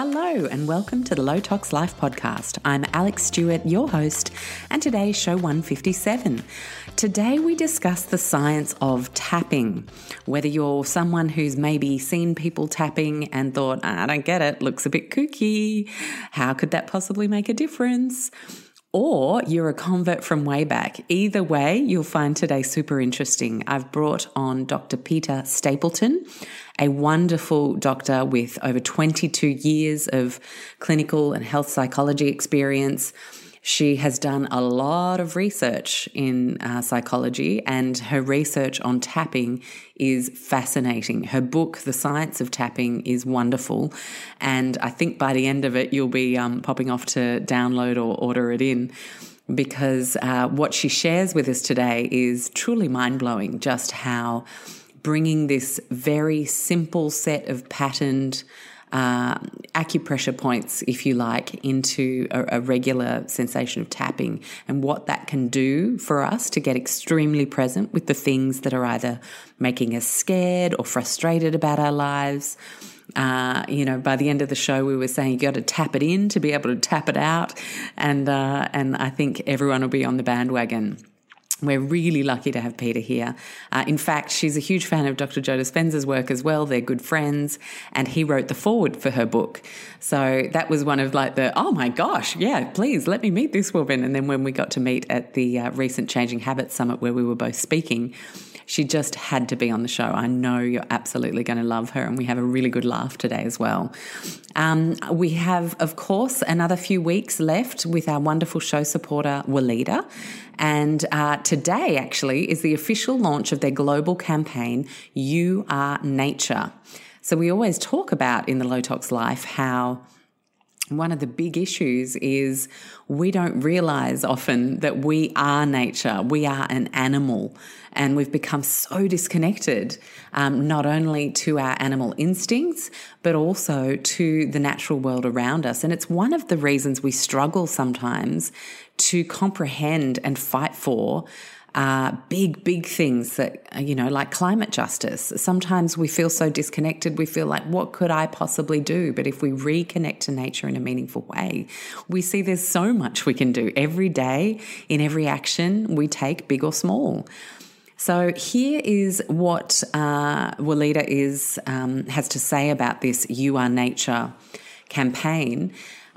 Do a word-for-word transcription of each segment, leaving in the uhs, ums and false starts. Hello and welcome to the Low Tox Life Podcast. I'm Alex Stewart, your host, and today's show one fifty-seven. Today we discuss the science of tapping. Whether you're someone who's maybe seen people tapping and thought, I don't get it, looks a bit kooky, how could that possibly make a difference? Or you're a convert from way back. Either way, you'll find today super interesting. I've brought on Doctor Peta Stapleton, a wonderful doctor with over twenty-two years of clinical and health psychology experience. She has done a lot of research in uh, psychology, and her research on tapping is fascinating. Her book, The Science of Tapping, is wonderful, and I think by the end of it, you'll be um, popping off to download or order it in, because uh, what she shares with us today is truly mind-blowing, just how bringing this very simple set of patterned Uh, acupressure points, if you like, into a, a regular sensation of tapping, and what that can do for us to get extremely present with the things that are either making us scared or frustrated about our lives. Uh, you know, by the end of the show, we were saying you got to tap it in to be able to tap it out, and uh, and I think everyone will be on the bandwagon. We're really lucky to have Peta here. Uh, in fact, she's a huge fan of Doctor Joe Dispenza's work as well. They're good friends, and he wrote the foreword for her book. So that was one of like the, oh my gosh, yeah, please let me meet this woman. And then when we got to meet at the uh, recent Changing Habits Summit where we were both speaking, she just had to be on the show. I know you're absolutely going to love her, and we have a really good laugh today as well. Um, we have, of course, another few weeks left with our wonderful show supporter, Weleda, and uh, today actually is the official launch of their global campaign, You Are Nature. So we always talk about in the Low Tox Life how one of the big issues is we don't realize often that we are nature. We are an animal, and we've become so disconnected, um, not only to our animal instincts, but also to the natural world around us. And it's one of the reasons we struggle sometimes to comprehend and fight for Uh, big, big things that, you know, like climate justice. Sometimes we feel so disconnected, we feel like, what could I possibly do? But if we reconnect to nature in a meaningful way, we see there's so much we can do every day in every action we take, big or small. So here is what uh, Weleda is, um, has to say about this You Are Nature campaign.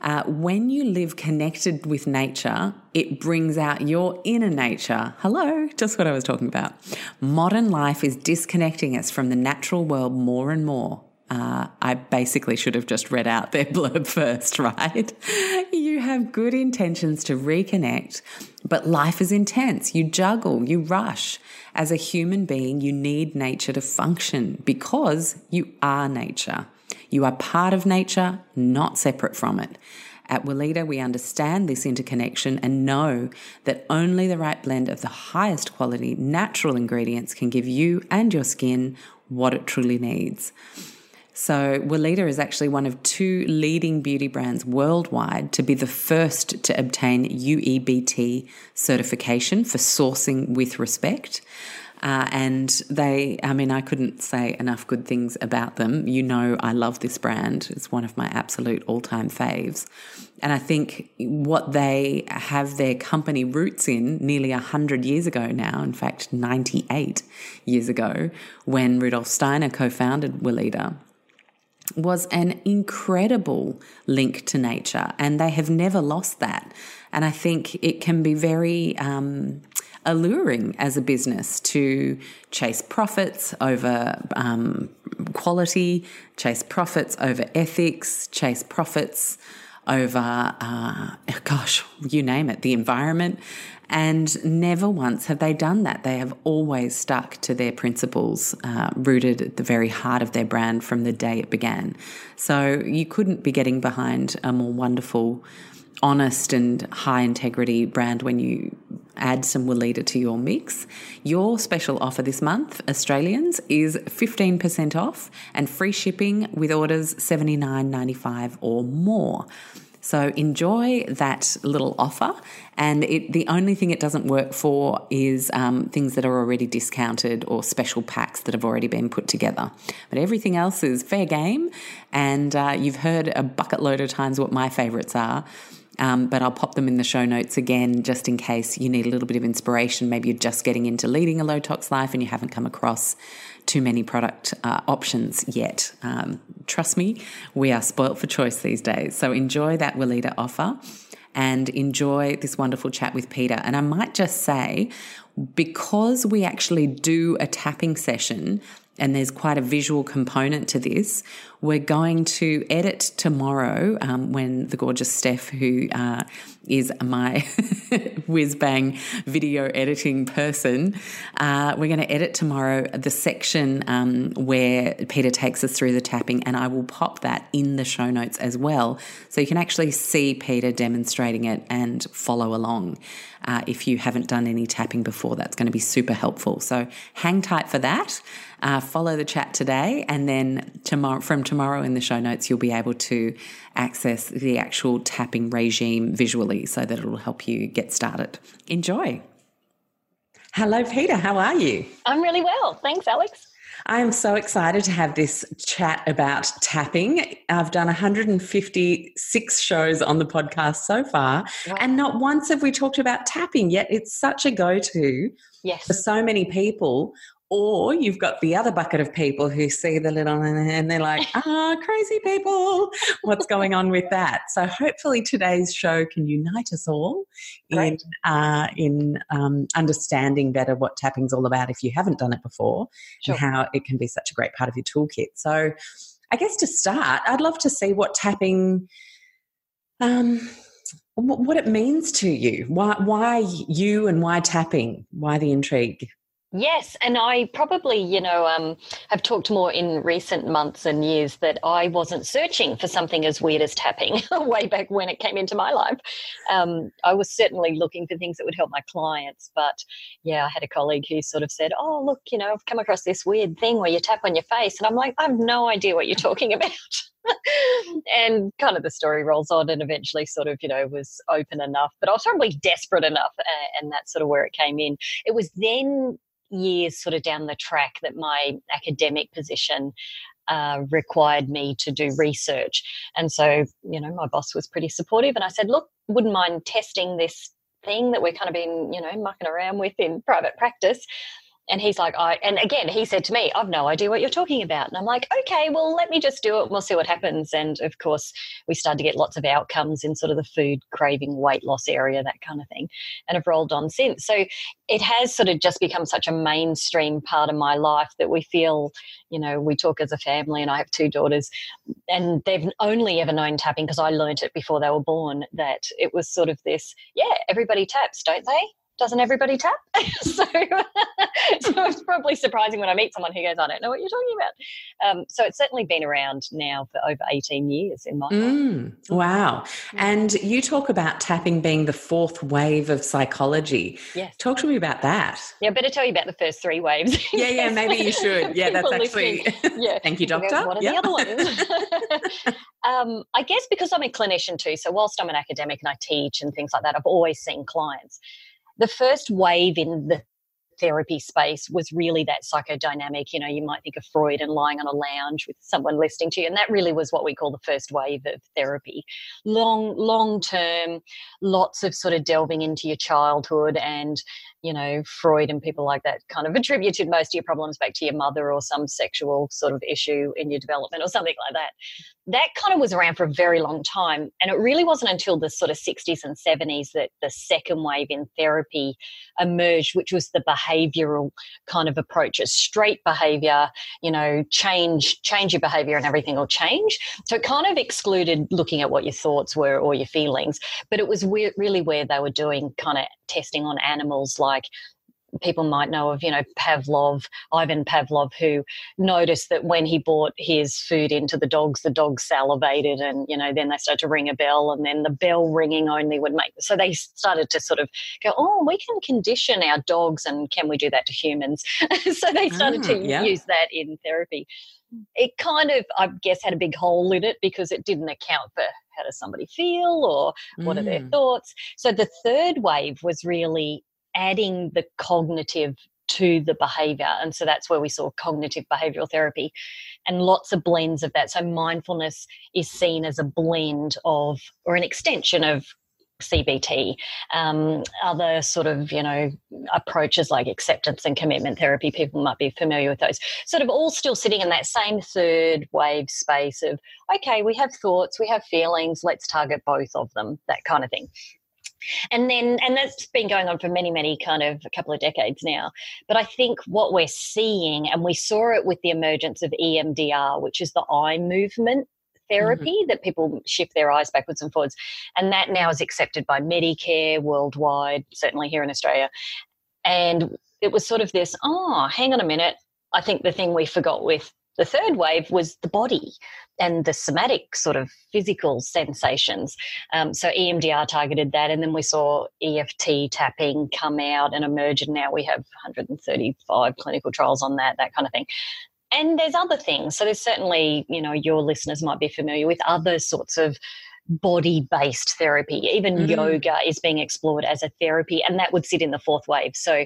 Uh, when you live connected with nature, it brings out your inner nature. Hello, just what I was talking about. Modern life is disconnecting us from the natural world more and more. Uh, I basically should have just read out their blurb first, right? You have good intentions to reconnect, but life is intense. You juggle, you rush. As a human being, you need nature to function because you are nature. You are part of nature, not separate from it. At Weleda, we understand this interconnection and know that only the right blend of the highest quality natural ingredients can give you and your skin what it truly needs. So Weleda is actually one of two leading beauty brands worldwide to be the first to obtain U E B T certification for sourcing with respect. Uh, and they, I mean, I couldn't say enough good things about them. You know, I love this brand. It's one of my absolute all-time faves. And I think what they have their company roots in nearly one hundred years ago now, in fact, ninety-eight years ago, when Rudolf Steiner co-founded Weleda, was an incredible link to nature. And they have never lost that. And I think it can be very Um, alluring as a business to chase profits over um, quality, chase profits over ethics, chase profits over, uh, gosh, you name it, the environment. And never once have they done that. They have always stuck to their principles, uh, rooted at the very heart of their brand from the day it began. So you couldn't be getting behind a more wonderful, honest and high integrity brand when you add some Weleda to your mix. Your special offer this month, Australians, is fifteen percent off and free shipping with orders seventy-nine ninety-five or more. So enjoy that little offer. And it, the only thing it doesn't work for is um, things that are already discounted or special packs that have already been put together. But everything else is fair game. And uh, you've heard a bucket load of times what my favourites are. Um, but I'll pop them in the show notes again, just in case you need a little bit of inspiration. Maybe you're just getting into leading a low tox life and you haven't come across too many product uh, options yet. Um, trust me, we are spoilt for choice these days. So enjoy that Weleda offer and enjoy this wonderful chat with Peta. And I might just say, because we actually do a tapping session and there's quite a visual component to this, we're going to edit tomorrow um, when the gorgeous Steph, who uh, is my whiz-bang video editing person, uh, we're going to edit tomorrow the section um, where Peta takes us through the tapping, and I will pop that in the show notes as well, so you can actually see Peta demonstrating it and follow along. Uh, if you haven't done any tapping before, that's going to be super helpful. So hang tight for that. Uh, follow the chat today, and then tomorrow, from tomorrow in the show notes, you'll be able to access the actual tapping regime visually so that it'll help you get started. Enjoy. Hello, Peta. How are you? I'm really well. Thanks, Alex. I'm so excited to have this chat about tapping. I've done one hundred fifty-six shows on the podcast so far, wow. and not once have we talked about tapping, yet it's such a go-to yes. for so many people. Or you've got the other bucket of people who see the little and they're like, ah, oh, crazy people, what's going on with that? So hopefully today's show can unite us all Great. in uh, in um, understanding better what tapping's all about if you haven't done it before sure. and how it can be such a great part of your toolkit. So I guess to start, I'd love to see what tapping um, – what it means to you, why, why you and why tapping, why the intrigue? Yes, and I probably, you know, um, have talked more in recent months and years that I wasn't searching for something as weird as tapping way back when it came into my life. Um, I was certainly looking for things that would help my clients, but, yeah, I had a colleague who sort of said, oh, look, you know, I've come across this weird thing where you tap on your face, and I'm like, I have no idea what you're talking about. And kind of the story rolls on and eventually sort of, you know, was open enough, but I was probably desperate enough, and that's sort of where it came in. It was then years sort of down the track that my academic position uh, required me to do research. And so, you know, my boss was pretty supportive and I said, look, wouldn't mind testing this thing that we've kind of been, you know, mucking around with in private practice. And he's like, I, and again, he said to me, I've no idea what you're talking about. And I'm like, okay, well, let me just do it. And we'll see what happens. And of course, we started to get lots of outcomes in sort of the food craving, weight loss area, that kind of thing. And I've rolled on since. So it has sort of just become such a mainstream part of my life that we feel, you know, we talk as a family, and I have two daughters, and they've only ever known tapping because I learned it before they were born, that it was sort of this, yeah, everybody taps, don't they? Doesn't everybody tap? so, so it's probably surprising when I meet someone who goes, I don't know what you're talking about. Um, so it's certainly been around now for over eighteen years in my life. Mm, wow. Yeah. And you talk about tapping being the fourth wave of psychology. Yes. Talk to me about that. Yeah, I better tell you about the first three waves. yeah, yeah, maybe you should. Yeah, that's actually yeah. – thank you, doctor. What are yeah. the other ones? um, I guess because I'm a clinician too, so whilst I'm an academic and I teach and things like that, I've always seen clients. The first wave in the therapy space was really that psychodynamic. You know, you might think of Freud and lying on a lounge with someone listening to you, and that really was what we call the first wave of therapy. Long, long-term, lots of sort of delving into your childhood, and, you know, Freud and people like that kind of attributed most of your problems back to your mother or some sexual sort of issue in your development or something like that. That kind of was around for a very long time, and it really wasn't until the sort of sixties and seventies that the second wave in therapy emerged, which was the behavioural kind of approaches, straight behaviour, you know, change change your behaviour and everything will change. So it kind of excluded looking at what your thoughts were or your feelings, but it was we- really where they were doing kind of testing on animals, like people might know of, you know, Pavlov, Ivan Pavlov, who noticed that when he brought his food into the dogs, the dogs salivated, and, you know, then they started to ring a bell, and then the bell ringing only would make, so they started to sort of go, oh, we can condition our dogs, and can we do that to humans? So they started mm, to yeah. use that in therapy. it kind of, I guess, had a big hole in it because it didn't account for how does somebody feel or what mm. are their thoughts. So the third wave was really adding the cognitive to the behaviour, and so that's where we saw cognitive behavioural therapy and lots of blends of that. So mindfulness is seen as a blend of or an extension of C B T, um, other sort of, you know, approaches like acceptance and commitment therapy. People might be familiar with those, sort of all still sitting in that same third wave space of, okay, we have thoughts, we have feelings, let's target both of them, that kind of thing. And then, and that's been going on for many, many kind of a couple of decades now. But I think what we're seeing, and we saw it with the emergence of E M D R, which is the eye movement therapy, mm-hmm. that people shift their eyes backwards and forwards, and that now is accepted by Medicare worldwide, certainly here in Australia. And it was sort of this, oh, hang on a minute, I think the thing we forgot with the third wave was the body and the somatic sort of physical sensations. Um, so E M D R targeted that, and then we saw E F T tapping come out and emerge, and now we have one hundred thirty-five clinical trials on that, that kind of thing. And there's other things. So there's certainly, you know, your listeners might be familiar with other sorts of body-based therapy. Even mm. yoga is being explored as a therapy, and that would sit in the fourth wave. So,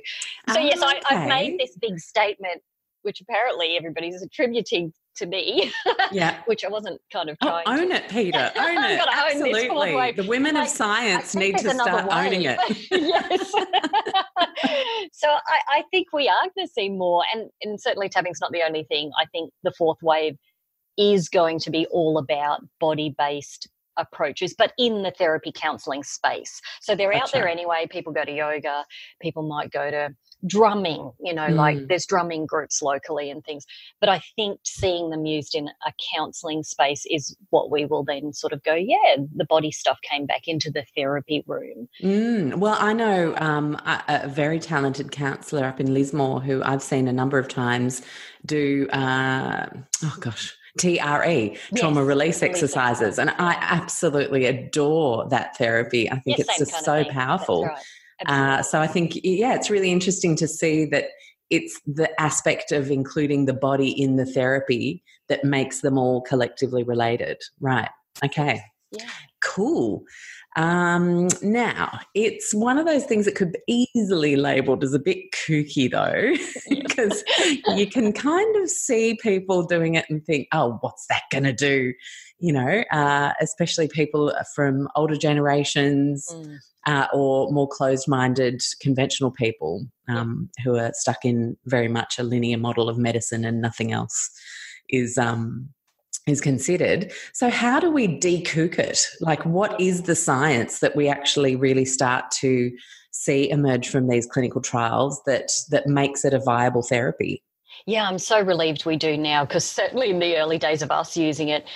so oh, yes, okay. I, I've made this big statement, which apparently everybody's attributing to me, yeah. which I wasn't kind of trying oh, own to. It, Peta. Own it. Absolutely. Own this the women like, of science need to start wave. Owning it. Yes. So I, I think we are going to see more, and, and certainly tapping's not the only thing. I think the fourth wave is going to be all about body-based approaches, but in the therapy counselling space. So they're gotcha. Out there anyway. People go to yoga. People might go to drumming, you know, mm. like there's drumming groups locally and things. But I think seeing them used in a counselling space is what we will then sort of go, yeah, the body stuff came back into the therapy room. Mm. Well, I know um, a, a very talented counsellor up in Lismore who I've seen a number of times do, uh, oh gosh, T R E, trauma yes, release exercises. And I absolutely adore that therapy. I think yes, it's just so powerful. That's right. Uh, so I think, yeah, it's really interesting to see that it's the aspect of including the body in the therapy that makes them all collectively related. Right. Okay. Yeah. Cool. Um, now, it's one of those things that could be easily labelled as a bit kooky though, because you can kind of see people doing it and think, oh, what's that going to do? You know, uh, especially people from older generations mm. uh, or more closed-minded conventional people um, yeah. who are stuck in very much a linear model of medicine and nothing else is um is considered. So how do we de-kook it? Like, what is the science that we actually really start to see emerge from these clinical trials that that makes it a viable therapy? Yeah, I'm so relieved we do now, because certainly in the early days of us using it,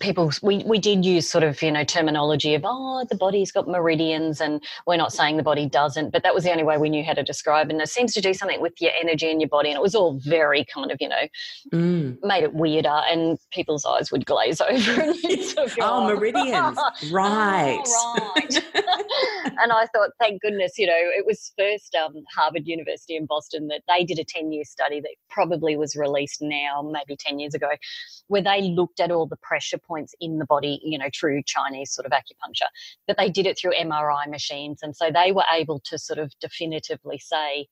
people, we, we did use sort of, you know, terminology of, oh, the body's got meridians, and we're not saying the body doesn't, but that was the only way we knew how to describe. And it seems to do something with your energy and your body. And it was all very kind of, you know, mm. made it weirder, and people's eyes would glaze over. And sort of go, oh, oh, meridians. Right. Oh, right. And I thought, thank goodness, you know, it was first um, Harvard University in Boston that they did a ten-year study that probably was released now, maybe ten years ago, where they looked at all the pressure points in the body, you know, true Chinese sort of acupuncture, but they did it through M R I machines. And so they were able to sort of definitively say,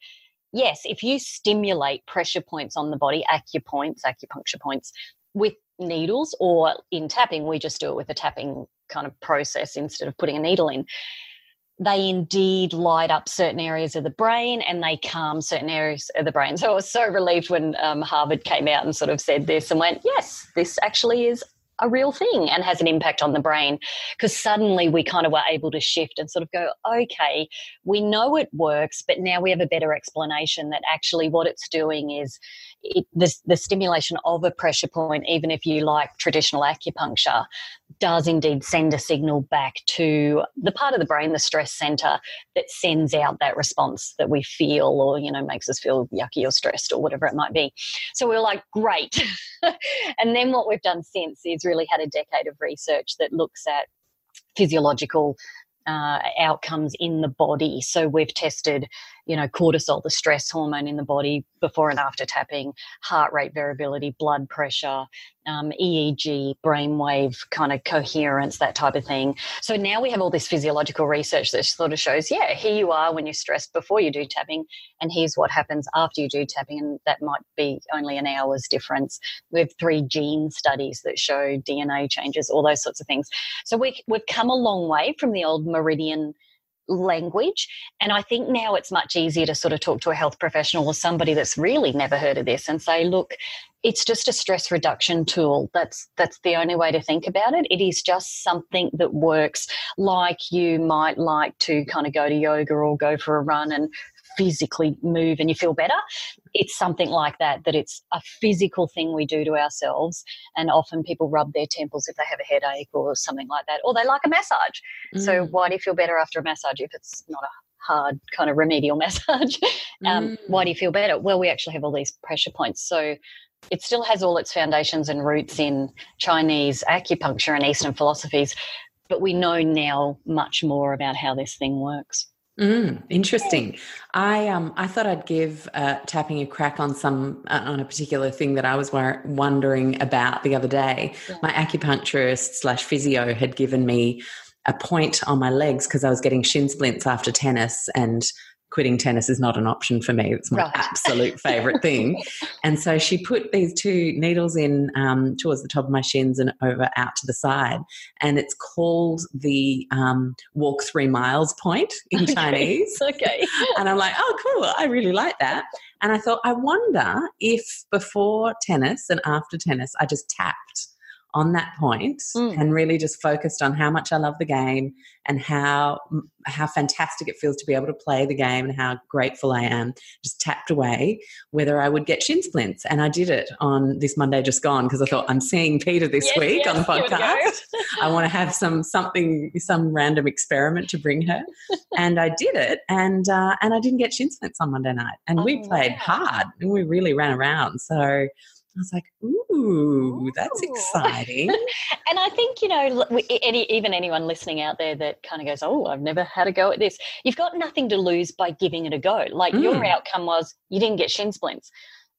yes, if you stimulate pressure points on the body, acupoints, acupuncture points, with needles or in tapping, we just do it with a tapping kind of process instead of putting a needle in, they indeed light up certain areas of the brain and they calm certain areas of the brain. So I was so relieved when um, Harvard came out and sort of said this and went, yes, this actually is a real thing and has an impact on the brain, because suddenly we kind of were able to shift and sort of go, okay, we know it works, but now we have a better explanation that actually what it's doing is it, the, the stimulation of a pressure point, even if you like traditional acupuncture, does indeed send a signal back to the part of the brain, the stress center, that sends out that response that we feel or, you know, makes us feel yucky or stressed or whatever it might be. So we were like, great. And then what we've done since is really had a decade of research that looks at physiological uh, outcomes in the body. So we've tested you know, cortisol, the stress hormone in the body before and after tapping, heart rate variability, blood pressure, um, E E G, brainwave kind of coherence, that type of thing. So now we have all this physiological research that sort of shows, yeah, here you are when you're stressed before you do tapping, and here's what happens after you do tapping, and that might be only an hour's difference. We have three gene studies that show D N A changes, all those sorts of things. So we, we've come a long way from the old meridian language, and I think now it's much easier to sort of talk to a health professional or somebody that's really never heard of this and say, look, it's just a stress reduction tool. That's that's the only way to think about it. It is just something that works, like you might like to kind of go to yoga or go for a run and physically move and you feel better. It's something like that, that it's a physical thing we do to ourselves. And often people rub their temples if they have a headache or something like that, or they like a massage. Mm. So why do you feel better after a massage if it's not a hard kind of remedial massage? um, mm. Why do you feel better? Well, we actually have all these pressure points. So it still has all its foundations and roots in Chinese acupuncture and Eastern philosophies, but we know now much more about how this thing works. Mm, interesting. I um I thought I'd give uh, tapping a crack on some uh, on a particular thing that I was wor- wondering about the other day. Yeah. My acupuncturist slash physio had given me a point on my legs because I was getting shin splints after tennis, and quitting tennis is not an option for me. It's my right. absolute favorite thing. And so she put these two needles in um, towards the top of my shins and over out to the side. And it's called the um, walk three miles point in okay. Chinese. Okay. And I'm like, oh, cool. I really like that. And I thought, I wonder if before tennis and after tennis, I just tapped on that point mm. and really just focused on how much I love the game and how how fantastic it feels to be able to play the game and how grateful I am, just tapped away, whether I would get shin splints. And I did it on this Monday just gone because I thought, I'm seeing Peter this yes, week yes, on the podcast. I want to have some something, some random experiment to bring her. And I did it, and uh, and I didn't get shin splints on Monday night. And oh, we played wow. hard and we really ran around. So I was like, ooh, that's exciting. And I think, you know, any, even anyone listening out there that kind of goes, oh, I've never had a go at this, you've got nothing to lose by giving it a go. Like mm. your outcome was you didn't get shin splints.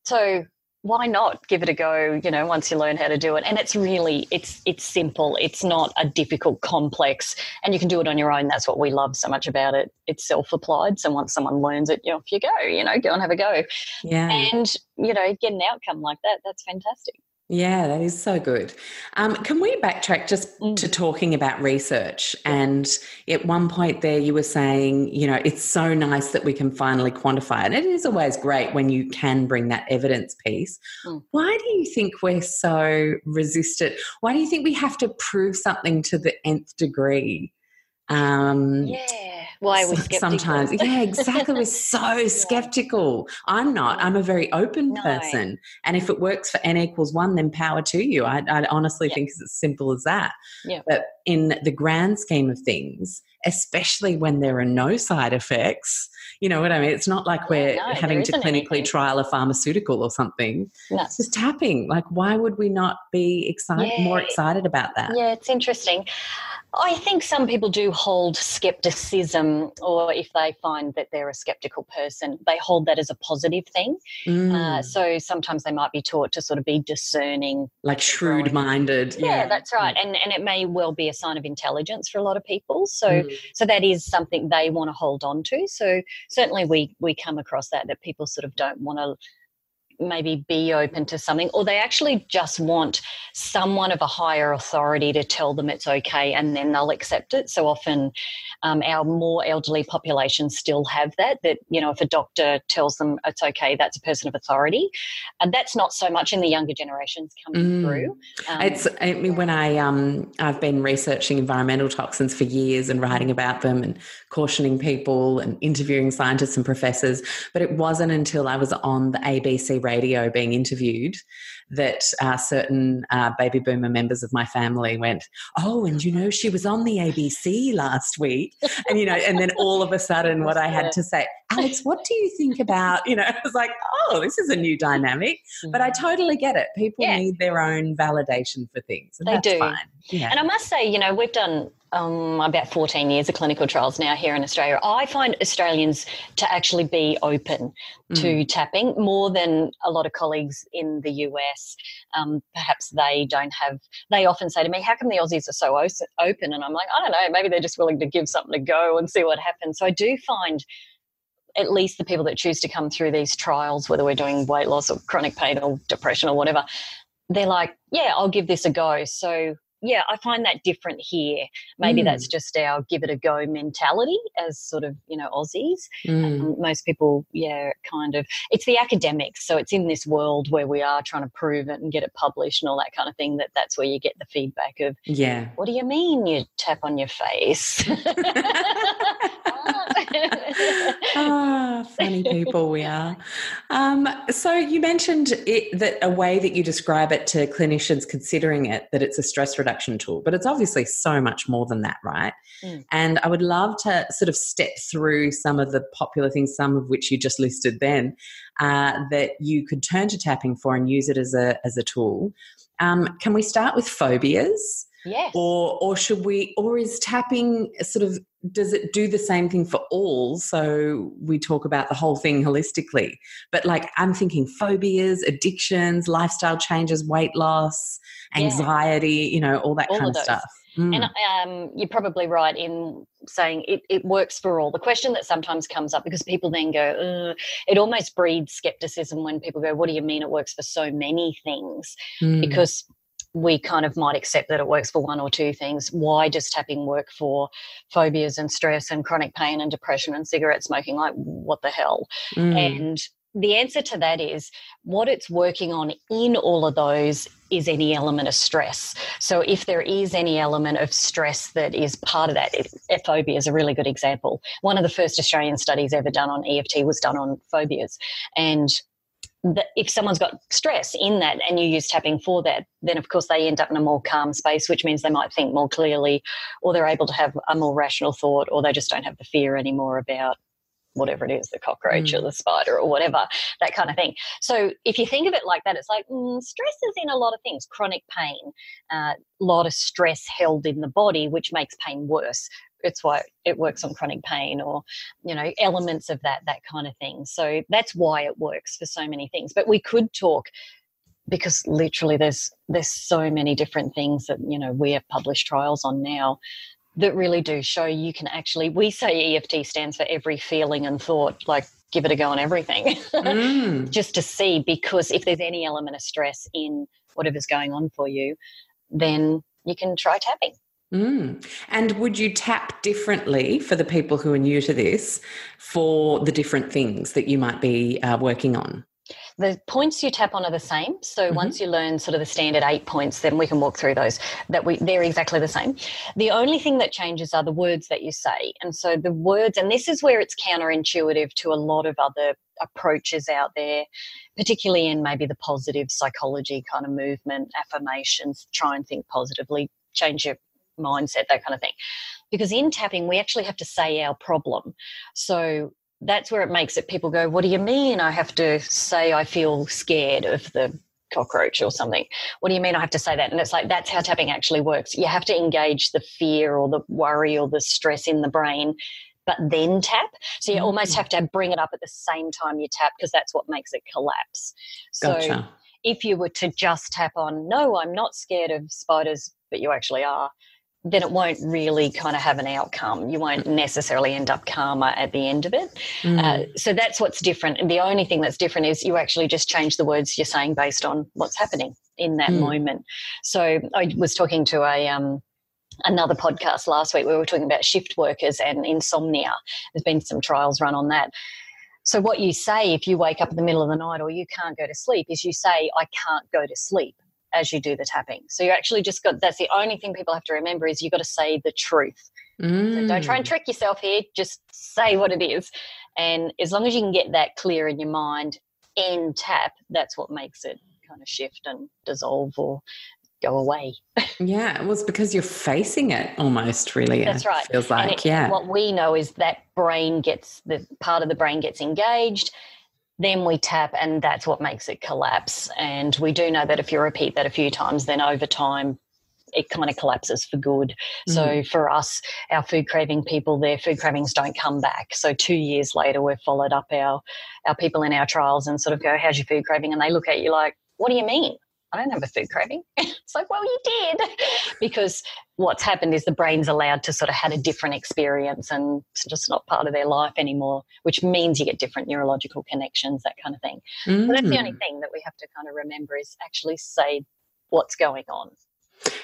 So why not give it a go, you know, once you learn how to do it? And it's really, it's it's simple. It's not a difficult, complex, and you can do it on your own. That's what we love so much about it. It's self-applied. So once someone learns it, you know, off you go, you know, go and have a go. Yeah. And, you know, get an outcome like that. That's fantastic. Yeah, that is so good. Um, can we backtrack just mm. to talking about research? And at one point there you were saying, you know, it's so nice that we can finally quantify. And it is always great when you can bring that evidence piece. Mm. Why do you think we're so resistant? Why do you think we have to prove something to the nth degree? Um, yeah. Why are we skeptical? Sometimes, yeah, exactly. We're so yeah. skeptical. I'm not. I'm a very open no. person. And if it works for n equals one, then power to you. I, I honestly yeah. think it's as simple as that. Yeah. But in the grand scheme of things, especially when there are no side effts, you know what I mean? It's not like we're yeah, no, having to clinically anything. trial a pharmaceutical or something. No. It's just tapping. Like, why would we not be excited, yeah. more excited about that? Yeah, it's interesting. I think some people do hold skepticism, or if they find that they're a skeptical person, they hold that as a positive thing. Mm. Uh, so sometimes they might be taught to sort of be discerning. Like shrewd-minded. Yeah, yeah, that's right. Yeah. And and it may well be a sign of intelligence for a lot of people. So mm. so that is something they want to hold on to. So certainly we we come across that, that people sort of don't want to maybe be open to something, or they actually just want someone of a higher authority to tell them it's okay, and then they'll accept it. So often um, our more elderly population still have that, that, you know, if a doctor tells them it's okay, that's a person of authority. And that's not so much in the younger generations coming mm. through. Um, it's I mean, when I, um, I've been researching environmental toxins for years and writing about them and cautioning people and interviewing scientists and professors, but it wasn't until I was on the A B C radio being interviewed that uh, certain uh, baby boomer members of my family went, oh, and you know, she was on the A B C last week. And, you know, and then all of a sudden what I had to say, Alex, what do you think about, you know, I was like, oh, this is a new dynamic. But I totally get it. People yeah. need their own validation for things. And they that's do. Fine. Yeah. And I must say, you know, we've done Um, about fourteen years of clinical trials now here in Australia. I find Australians to actually be open mm. to tapping more than a lot of colleagues in the U S. Um, perhaps they don't have, they often say to me, how come the Aussies are so open? And I'm like, I don't know, maybe they're just willing to give something a go and see what happens. So I do find at least the people that choose to come through these trials, whether we're doing weight loss or chronic pain or depression or whatever, they're like, yeah, I'll give this a go. So yeah, I find that different here. Maybe mm. that's just our give it a go mentality as sort of, you know, Aussies. Mm. Um, most people, yeah, kind of, it's the academics. So it's in this world where we are trying to prove it and get it published and all that kind of thing, that that's where you get the feedback of, yeah, what do you mean you tap on your face? Ah, oh, funny people we are. Um, so you mentioned it, that a way that you describe it to clinicians considering it, that it's a stress reduction tool, but it's obviously so much more than that, right? Mm. And I would love to sort of step through some of the popular things, some of which you just listed then, uh, that you could turn to tapping for and use it as a as a tool. Um, can we start with phobias? Yes. Or or should we, or is tapping sort of, does it do the same thing for all? So we talk about the whole thing holistically, but like I'm thinking phobias, addictions, lifestyle changes, weight loss, anxiety, yeah. you know, all that all kind of those. Stuff. Mm. And um, you're probably right in saying it, it works for all. The question that sometimes comes up, because people then go, ugh, it almost breeds skepticism when people go, what do you mean it works for so many things? Mm. Because we kind of might accept that it works for one or two things. Why does tapping work for phobias and stress and chronic pain and depression and cigarette smoking? Like, what the hell? Mm. And the answer to that is what it's working on in all of those is any element of stress. So if there is any element of stress that is part of that, phobia is a really good example. One of the first Australian studies ever done on E F T was done on phobias. And that if someone's got stress in that and you use tapping for that, then of course they end up in a more calm space, which means they might think more clearly, or they're able to have a more rational thought, or they just don't have the fear anymore about whatever it is, the cockroach mm. or the spider or whatever, that kind of thing. So if you think of it like that, it's like mm, stress is in a lot of things, chronic pain, a uh, lot of stress held in the body, which makes pain worse. It's why it works on chronic pain, or, you know, elements of that, that kind of thing. So that's why it works for so many things. But we could talk, because literally there's there's so many different things that, you know, we have published trials on now that really do show you can actually, we say E F T stands for every feeling and thought, like give it a go on everything, mm. just to see, because if there's any element of stress in whatever's going on for you, then you can try tapping. Mm. And would you tap differently for the people who are new to this for the different things that you might be uh, working on? The points you tap on are the same. So mm-hmm. once you learn sort of the standard eight points, then we can walk through those. That we they're exactly the same. The only thing that changes are the words that you say. And so the words, and this is where it's counterintuitive to a lot of other approaches out there, particularly in maybe the positive psychology kind of movement, affirmations, try and think positively, change your mindset, that kind of thing. Because in tapping, we actually have to say our problem. So that's where it makes it, people go, what do you mean I have to say I feel scared of the cockroach or something? What do you mean I have to say that? And it's like, that's how tapping actually works. You have to engage the fear or the worry or the stress in the brain, but then tap. So you mm-hmm. almost have to bring it up at the same time you tap, because that's what makes it collapse. Gotcha. So if you were to just tap on, no, I'm not scared of spiders, but you actually are, then it won't really kind of have an outcome. You won't necessarily end up calmer at the end of it. Mm. Uh, so that's what's different. And the only thing that's different is you actually just change the words you're saying based on what's happening in that mm. moment. So I was talking to a um, another podcast last week where we were talking about shift workers and insomnia. There's been some trials run on that. So what you say if you wake up in the middle of the night or you can't go to sleep is you say, I can't go to sleep, as you do the tapping. So you actually just got, that's the only thing people have to remember, is you've got to say the truth. Mm. So don't try and trick yourself here, just say what it is. And as long as you can get that clear in your mind and tap, that's what makes it kind of shift and dissolve or go away. Yeah, it was because you're facing it almost, really. That's right. It feels like, and it, yeah. What we know is that brain gets, the part of the brain gets engaged, then we tap, and that's what makes it collapse. And we do know that if you repeat that a few times, then over time it kind of collapses for good. Mm-hmm. So for us, our food craving people, their food cravings don't come back. So two years later, we've followed up our, our people in our trials and sort of go, how's your food craving? And they look at you like, what do you mean? I don't have a food craving. It's like, well, you did. Because what's happened is the brain's allowed to sort of had a different experience and it's just not part of their life anymore, which means you get different neurological connections, that kind of thing. Mm. But that's the only thing that we have to kind of remember is actually say what's going on.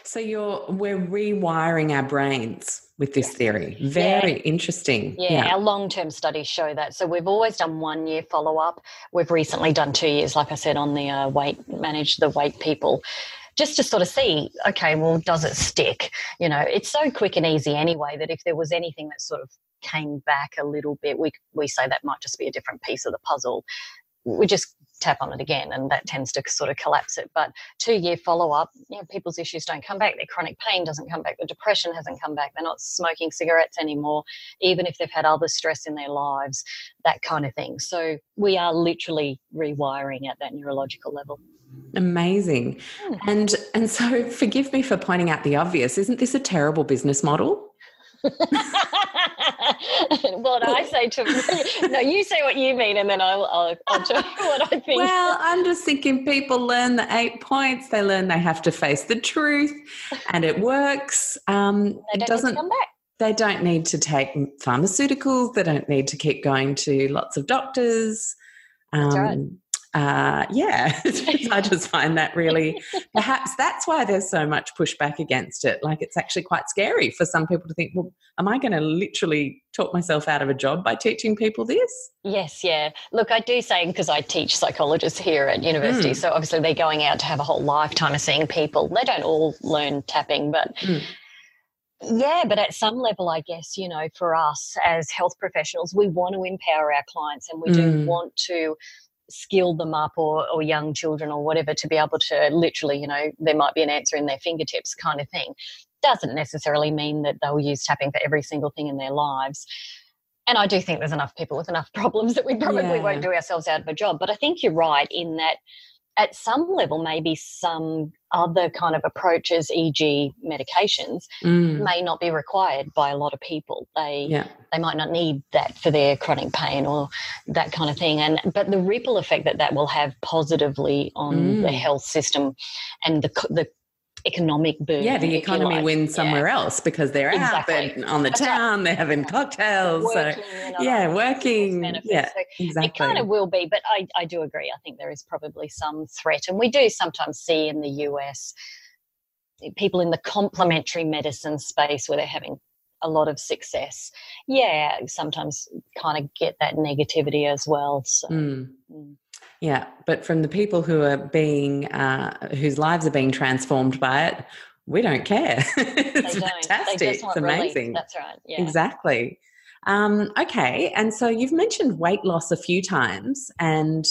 So you're we're rewiring our brains with this yeah. theory. Very yeah. interesting. Yeah, yeah, our long-term studies show that. So we've always done one-year follow-up. We've recently done two years, like I said, on the uh, weight, manage the weight people, just to sort of see, okay, well, does it stick? You know, it's so quick and easy anyway that if there was anything that sort of came back a little bit, we we say that might just be a different piece of the puzzle. We just tap on it again and that tends to sort of collapse it. But two-year follow-up, you know, people's issues don't come back. Their chronic pain doesn't come back. The depression hasn't come back. They're not smoking cigarettes anymore, even if they've had other stress in their lives, that kind of thing. So we are literally rewiring at that neurological level. Amazing. Hmm. And, and so forgive me for pointing out the obvious. Isn't this a terrible business model? What I say to no, you say what you mean, and then I'll, I'll I'll tell you what I think. Well, I'm just thinking people learn the eight points. They learn they have to face the truth, and it works. Um, it doesn't come back. They don't need to take pharmaceuticals. They don't need to keep going to lots of doctors. Um, That's right. Uh, yeah, I just find that really, perhaps that's why there's so much pushback against it. Like it's actually quite scary for some people to think, well, am I going to literally talk myself out of a job by teaching people this? Yes, yeah. Look, I do say, because I teach psychologists here at university, mm. so obviously they're going out to have a whole lifetime of seeing people. They don't all learn tapping, but... Mm. Yeah, but at some level, I guess, you know, for us as health professionals, we want to empower our clients and we mm. do want to skill them up or, or young children or whatever to be able to literally, you know, there might be an answer in their fingertips kind of thing. Doesn't necessarily mean that they'll use tapping for every single thing in their lives. And I do think there's enough people with enough problems that we probably yeah. won't do ourselves out of a job. But I think you're right in that at some level, maybe some other kind of approaches, for example medications, mm. may not be required by a lot of people. They yeah. they might not need that for their chronic pain or that kind of thing. And but the ripple effect that that will have positively on mm. the health system and the the economic burden. Yeah, the economy like. wins somewhere yeah. else because they're exactly. out on the That's town, right. they're having cocktails. Working, so, yeah, working. Yeah, so exactly. It kind of will be, but I, I do agree. I think there is probably some threat. And we do sometimes see in the U S people in the complementary medicine space where they're having a lot of success. Yeah, sometimes kind of get that negativity as well. So. Mm. Mm. Yeah, but from the people who are being, uh, whose lives are being transformed by it, we don't care. It's they don't. Fantastic. They just want it's amazing. Relief. That's right. Yeah. Exactly. Um, okay, and so you've mentioned weight loss a few times, and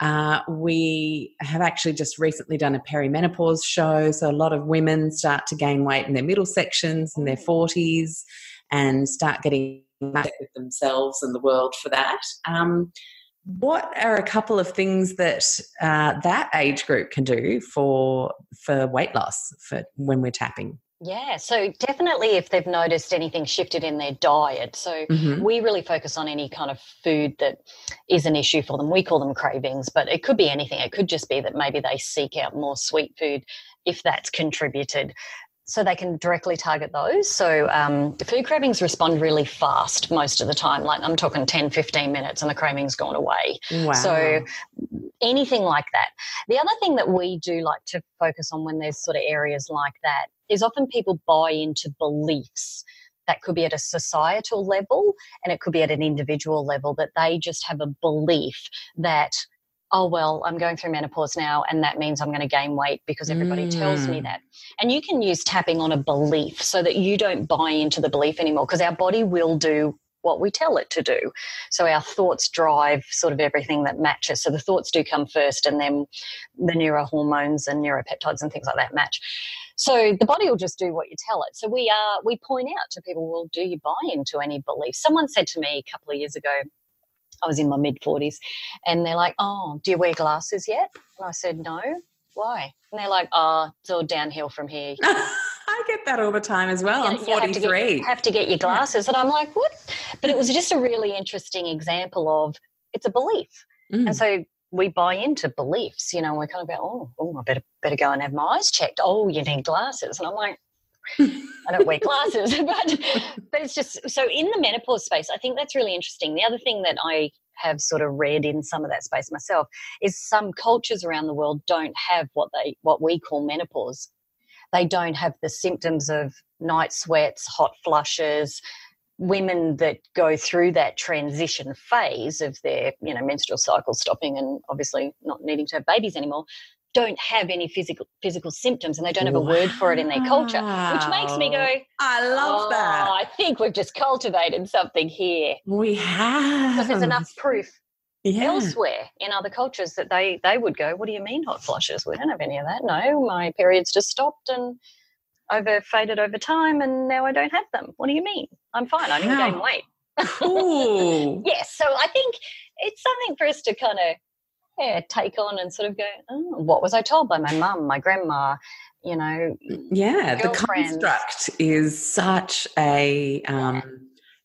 uh, we have actually just recently done a perimenopause show. So a lot of women start to gain weight in their middle sections, in their forties, and start getting mad with themselves and the world for that. Um, What are a couple of things that uh, that age group can do for for weight loss for when we're tapping? Yeah, so definitely if they've noticed anything shifted in their diet. So mm-hmm. we really focus on any kind of food that is an issue for them. We call them cravings, but it could be anything. It could just be that maybe they seek out more sweet food if that's contributed. So they can directly target those. So um, the food cravings respond really fast most of the time. Like I'm talking ten, fifteen minutes and the craving's gone away. Wow. So anything like that. The other thing that we do like to focus on when there's sort of areas like that is often people buy into beliefs. That could be at a societal level and it could be at an individual level that they just have a belief that, oh, well, I'm going through menopause now and that means I'm going to gain weight because everybody mm. tells me that. And you can use tapping on a belief so that you don't buy into the belief anymore because our body will do what we tell it to do. So our thoughts drive sort of everything that matches. So the thoughts do come first and then the neurohormones and neuropeptides and things like that match. So the body will just do what you tell it. So we are we point out to people, well, do you buy into any belief? Someone said to me a couple of years ago, I was in my mid forties, and they're like, oh, do you wear glasses yet? And I said, no. Why? And they're like, oh, it's all downhill from here. I get that all the time as well. I'm forty-three. You have to get, have to get your glasses. Yeah. And I'm like, what? But it was just a really interesting example of it's a belief. Mm. And so we buy into beliefs, you know, we're kind of like, oh, oh I better, better go and have my eyes checked. Oh, you need glasses. And I'm like, I don't wear glasses. but but it's just, so in the menopause space, I think that's really interesting. The other thing that I have sort of read in some of that space myself is some cultures around the world don't have what they what we call menopause. They don't have the symptoms of night sweats, hot flushes. Women that go through that transition phase of their, you know, menstrual cycle stopping and obviously not needing to have babies anymore don't have any physical physical symptoms, and they don't have wow. a word for it in their culture, which makes me go, I love oh, that. I think we've just cultivated something here. We have. Because there's enough proof yeah. elsewhere in other cultures that they, they would go, what do you mean hot flushes? We don't have any of that. No, my period's just stopped and over faded over time and now I don't have them. What do you mean? I'm fine. I need to gain weight. Cool. Yes. So I think it's something for us to kind of yeah, take on and sort of go, oh, what was I told by my mum, my grandma, you know? Yeah. The construct is such a, um, yeah.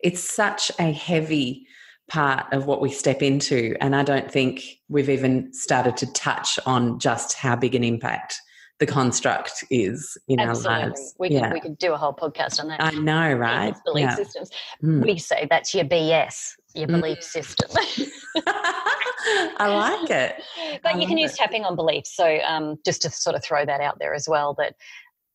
it's such a heavy part of what we step into. And I don't think we've even started to touch on just how big an impact the construct is in Absolutely. Our lives. We could, yeah. we could do a whole podcast on that. I know, right? Belief yeah. systems. Mm. We say that's your B S, your mm. belief system. I like it. But I you can use it. Tapping on beliefs. So um, just to sort of throw that out there as well, that,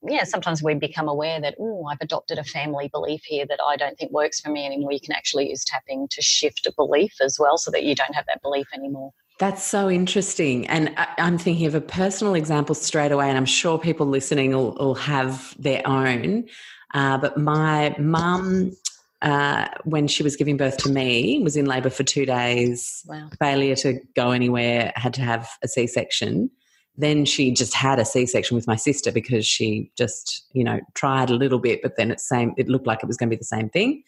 yeah, sometimes we become aware that, oh, I've adopted a family belief here that I don't think works for me anymore. You can actually use tapping to shift a belief as well so that you don't have that belief anymore. That's so interesting. And I, I'm thinking of a personal example straight away, and I'm sure people listening will, will have their own. Uh, but my mum, uh, when she was giving birth to me, was in labour for two days, wow. failure to go anywhere, had to have a C-section. Then she just had a C-section with my sister because she just, you know, tried a little bit, but then it, same, it looked like it was going to be the same thing.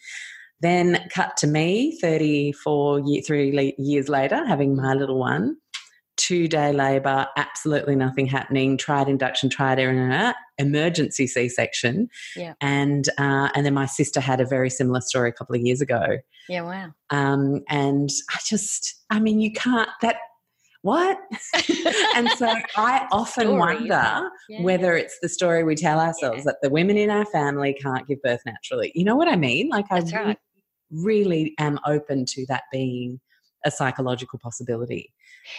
Then cut to me thirty-four, three years later, having my little one, two-day labour, absolutely nothing happening, tried induction, tried everything, emergency C-section. Yeah. And uh, and then my sister had a very similar story a couple of years ago. Yeah, wow. Um, and I just, I mean, you can't, that, what? And so I often story, wonder yeah. whether it's the story we tell ourselves yeah. that the women in our family can't give birth naturally. You know what I mean? Like That's I right. really am open to that being a psychological possibility.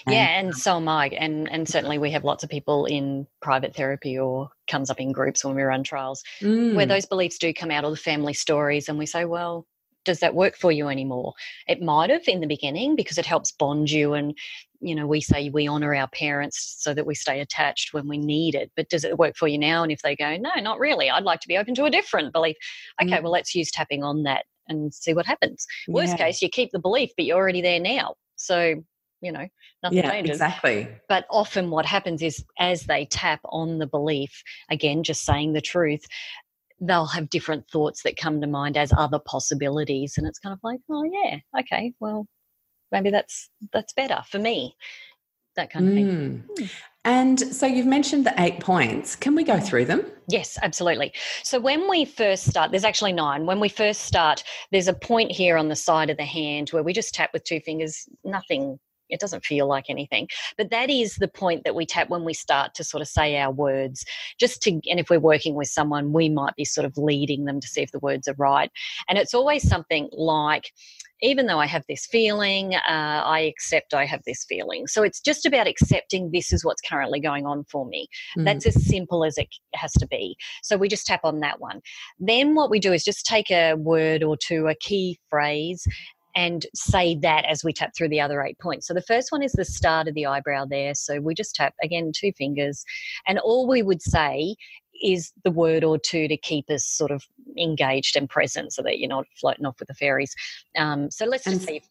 And, yeah, and so am I. And, and certainly we have lots of people in private therapy or comes up in groups when we run trials mm. where those beliefs do come out, or the family stories, and we say, well, does that work for you anymore? It might have in the beginning because it helps bond you, and, you know, we say we honour our parents so that we stay attached when we need it. But does it work for you now? And if they go, no, not really, I'd like to be open to a different belief. Okay, mm. well, let's use tapping on that and see what happens. Worst yeah. case, you keep the belief, but you're already there now. So, you know, nothing yeah, changes. Exactly. But often what happens is as they tap on the belief, again, just saying the truth, they'll have different thoughts that come to mind as other possibilities. And it's kind of like, oh, yeah, okay, well, maybe that's that's better for me, that kind of mm. thing. And so you've mentioned the eight points. Can we go through them? Yes, absolutely. So when we first start, there's actually nine. When we first start, there's a point here on the side of the hand where we just tap with two fingers, nothing. It doesn't feel like anything. But that is the point that we tap when we start to sort of say our words, just to, and if we're working with someone, we might be sort of leading them to see if the words are right. And it's always something like, even though I have this feeling, uh, I accept I have this feeling. So it's just about accepting this is what's currently going on for me. Mm. That's as simple as it has to be. So we just tap on that one. Then what we do is just take a word or two, a key phrase, and say that as we tap through the other eight points. So the first one is the start of the eyebrow there. So we just tap, again, two fingers. And all we would say is the word or two to keep us sort of engaged and present so that you're not floating off with the fairies. Um, so let's just and, see. If,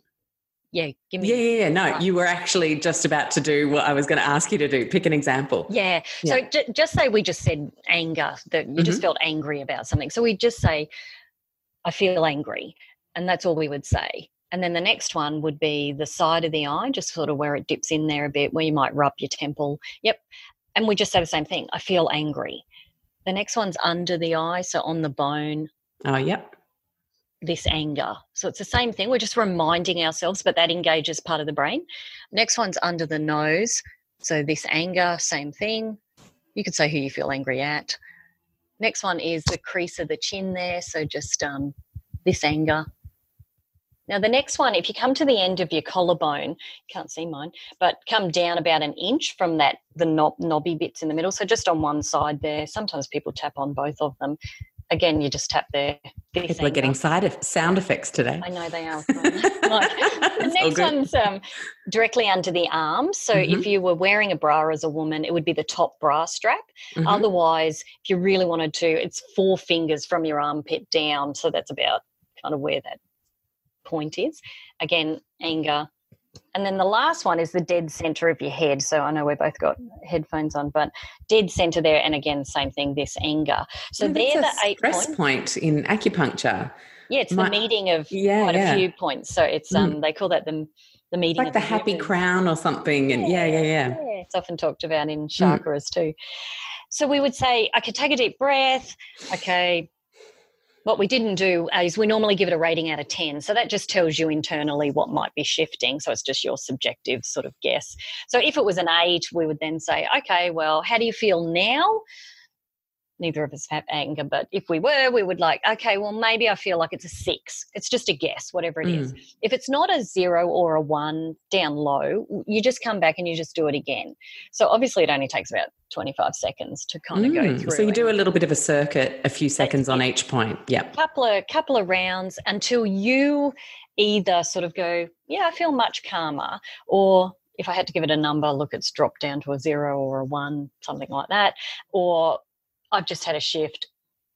yeah, give me. Yeah, yeah, yeah. No, right. You were actually just about to do what I was going to ask you to do. Pick an example. Yeah. yeah. So j- just say we just said anger, that you mm-hmm. just felt angry about something. So we just say, I feel angry. And that's all we would say. And then the next one would be the side of the eye, just sort of where it dips in there a bit, where you might rub your temple. Yep. And we just say the same thing. I feel angry. The next one's under the eye, so on the bone. Oh, yep. This anger. So it's the same thing. We're just reminding ourselves, but that engages part of the brain. Next one's under the nose. So this anger, same thing. You could say who you feel angry at. Next one is the crease of the chin there. So just um, this anger. Now, the next one, if you come to the end of your collarbone, you can't see mine, but come down about an inch from that, the knob, knobby bits in the middle. So just on one side there. Sometimes people tap on both of them. Again, you just tap there. This people anger. Are getting side of, sound effects today. I know they are. The next one's um, directly under the arm. So mm-hmm. if you were wearing a bra as a woman, it would be the top bra strap. Mm-hmm. Otherwise, if you really wanted to, it's four fingers from your armpit down. So that's about kind of where that point is. Again, anger. And then the last one is the dead center of your head. So I know we've both got headphones on, but dead center there. And again, same thing, this anger. So yeah, they're the eight points. Stress point in acupuncture. Yeah, it's My, the meeting of yeah, quite yeah. a few points. So it's um, mm. they call that the the meeting. It's like of the happy movement. Crown or something. Yeah, and yeah, yeah, yeah, yeah. It's often talked about in chakras mm. too. So we would say, okay, take a deep breath. Okay. What we didn't do is we normally give it a rating out of ten. So that just tells you internally what might be shifting. So it's just your subjective sort of guess. So if it was an eight, we would then say, okay, well, how do you feel now? Neither of us have anger, but if we were, we would like, okay, well, maybe I feel like it's a six. It's just a guess, whatever it mm. is. If it's not a zero or a one down low, you just come back and you just do it again. So obviously it only takes about twenty-five seconds to kind of mm. go through. So you do a little bit of a circuit, a few seconds on each point. Yeah. A couple of, couple of rounds until you either sort of go, yeah, I feel much calmer, or if I had to give it a number, look, it's dropped down to a zero or a one, something like that, or I've just had a shift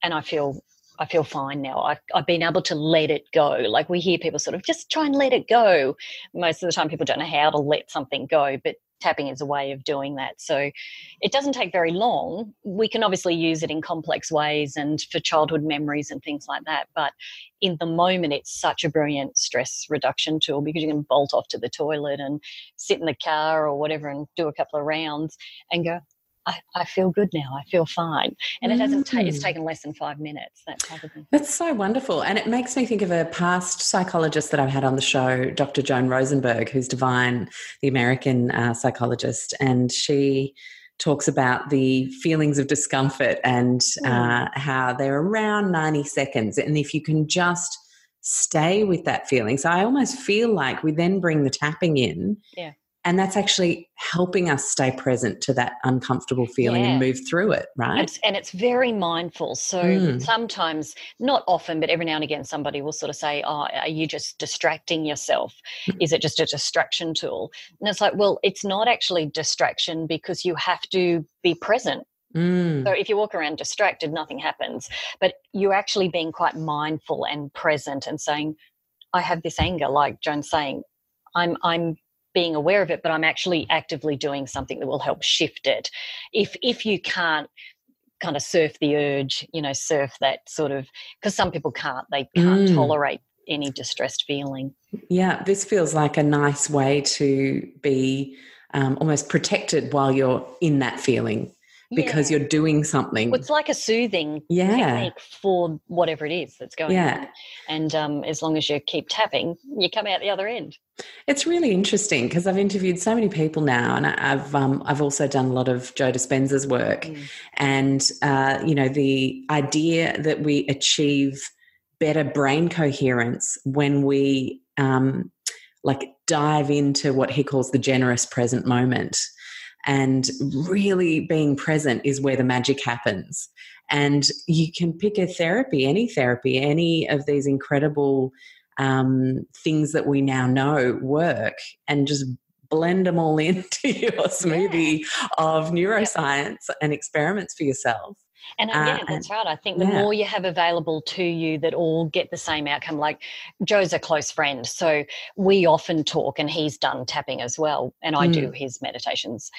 and I feel I feel fine now. I've, I've been able to let it go. Like we hear people sort of just try and let it go. Most of the time people don't know how to let something go, but tapping is a way of doing that. So it doesn't take very long. We can obviously use it in complex ways and for childhood memories and things like that. But in the moment, it's such a brilliant stress reduction tool because you can bolt off to the toilet and sit in the car or whatever and do a couple of rounds and go, I, I feel good now. I feel fine. And it hasn't ta- it's taken less than five minutes, that type of thing. That's so wonderful. And it makes me think of a past psychologist that I've had on the show, Doctor Joan Rosenberg, who's divine, the American uh, psychologist. And she talks about the feelings of discomfort and uh, how they're around ninety seconds. And if you can just stay with that feeling. So I almost feel like we then bring the tapping in. Yeah. And that's actually helping us stay present to that uncomfortable feeling yeah. and move through it, right? It's, and it's very mindful. So mm. sometimes, not often, but every now and again somebody will sort of say, oh, are you just distracting yourself? Mm. Is it just a distraction tool? And it's like, well, it's not actually distraction because you have to be present. Mm. So if you walk around distracted, nothing happens. But you're actually being quite mindful and present and saying, I have this anger, like Joan's saying, I'm I'm. being aware of it, but I'm actually actively doing something that will help shift it. If if you can't kind of surf the urge, you know, surf that sort of, because some people can't, they can't mm. tolerate any distressed feeling. Yeah, this feels like a nice way to be um, almost protected while you're in that feeling because yeah. you're doing something. Well, it's like a soothing yeah. technique for whatever it is that's going yeah. on. And um, as long as you keep tapping, you come out the other end. It's really interesting because I've interviewed so many people now, and I've um, I've also done a lot of Joe Dispenza's work, mm. and uh, you know, the idea that we achieve better brain coherence when we um, like dive into what he calls the generous present moment, and really being present is where the magic happens. And you can pick a therapy, any therapy, any of these incredible Um, things that we now know work, and just blend them all into your smoothie yeah. of neuroscience yep. and experiments for yourself. And um, yeah, that's right. I think the yeah. more you have available to you that all get the same outcome, like Joe's a close friend, so we often talk, and he's done tapping as well, and I mm. do his meditations,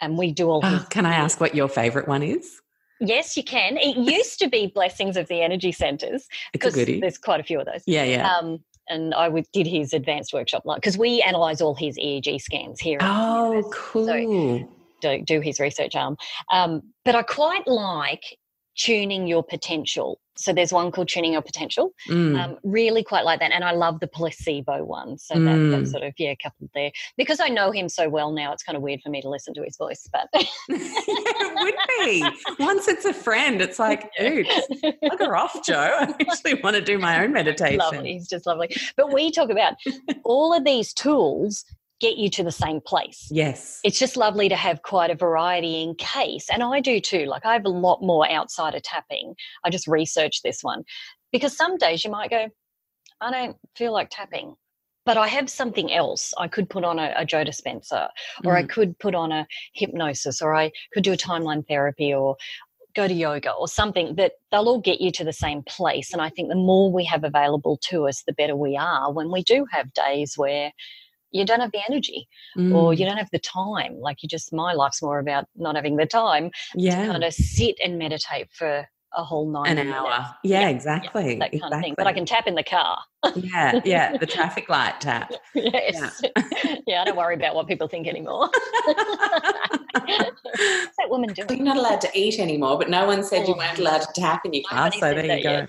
and we do all oh, his Can I ask what your favourite one is? Yes, you can. It used to be Blessings of the Energy Centres. It's a goodie. There's quite a few of those. Yeah, yeah. Um, and I did his advanced workshop because we analyse all his E E G scans here. Oh, cool. So do, do his research arm. Um, but I quite like tuning your potential. So there's one called Tuning Your Potential. Mm. Um, really quite like that. And I love the placebo one. So mm. that, that sort of, yeah, coupled there. Because I know him so well now, it's kind of weird for me to listen to his voice. But yeah, it would be. Once it's a friend, it's like, oops, bugger off, Joe. I actually want to do my own meditation. Lovely. He's just lovely. But we talk about all of these tools get you to the same place. Yes. It's just lovely to have quite a variety in case. And I do too. Like, I have a lot more outside of tapping. I just research this one because some days you might go, I don't feel like tapping, but I have something else. I could put on a, a Joe Dispenza, or mm. I could put on a hypnosis, or I could do a timeline therapy, or go to yoga or something. That they'll all get you to the same place. And I think the more we have available to us, the better we are when we do have days where you don't have the energy mm. or you don't have the time. Like, you just, my life's more about not having the time yeah. to kind of sit and meditate for a whole nine An hour. Minutes. Yeah, yeah, exactly. Yeah, that kind exactly. of thing. But I can tap in the car. yeah, yeah, the traffic light tap. Yes. Yeah. yeah, I don't worry about what people think anymore. What's that woman doing? You're not allowed to eat anymore, but no one said you weren't allowed to tap in your car, so there you go.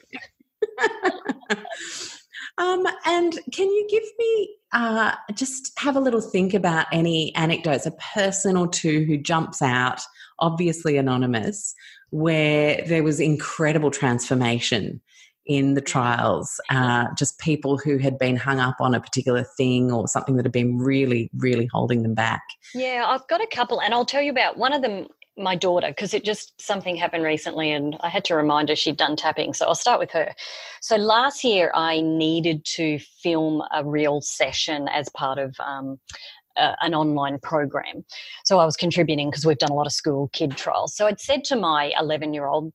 Um, and can you give me, uh, just have a little think about any anecdotes, a person or two who jumps out, obviously anonymous, where there was incredible transformation in the trials, uh, just people who had been hung up on a particular thing or something that had been really, really holding them back? Yeah, I've got a couple, and I'll tell you about one of them. My daughter, because it just, something happened recently and I had to remind her she'd done tapping. So I'll start with her. So last year I needed to film a real session as part of um, a, an online program. So I was contributing because we've done a lot of school kid trials. So I'd said to my eleven-year-old,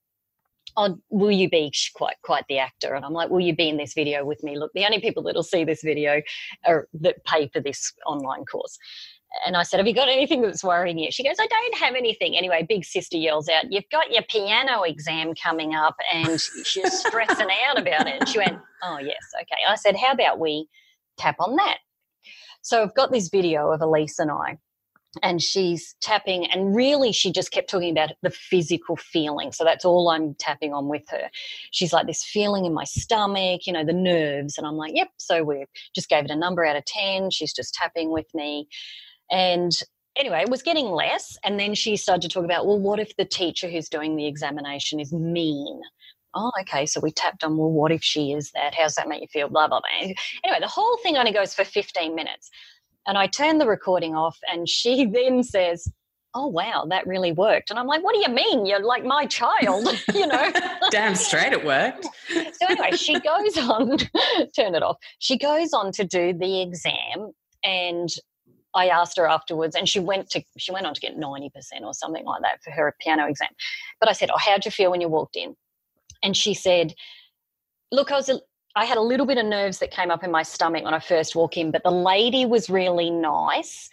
oh, will you be quite quite the actor? And I'm like, will you be in this video with me? Look, the only people that will see this video are that pay for this online course. And I said, have you got anything that's worrying you? She goes, I don't have anything. Anyway, big sister yells out, you've got your piano exam coming up and she's stressing out about it. And she went, oh, yes, okay. I said, how about we tap on that? So I've got this video of Elise and I, and she's tapping, and really she just kept talking about the physical feeling. So that's all I'm tapping on with her. She's like, this feeling in my stomach, you know, the nerves. And I'm like, yep. So we just gave it a number out of ten. She's just tapping with me. And anyway, it was getting less. And then she started to talk about, well, what if the teacher who's doing the examination is mean? Oh, okay. So we tapped on, well, what if she is that? How's that make you feel? Blah, blah, blah. Anyway, the whole thing only goes for fifteen minutes. And I turned the recording off, and she then says, oh, wow, that really worked. And I'm like, what do you mean? You're like my child, you know. Damn straight it worked. So anyway, she goes on, turn it off. She goes on to do the exam, and I asked her afterwards, and she went to she went on to get ninety percent or something like that for her piano exam. But I said, oh, how'd you feel when you walked in? And she said, look, I was a, I had a little bit of nerves that came up in my stomach when I first walked in, but the lady was really nice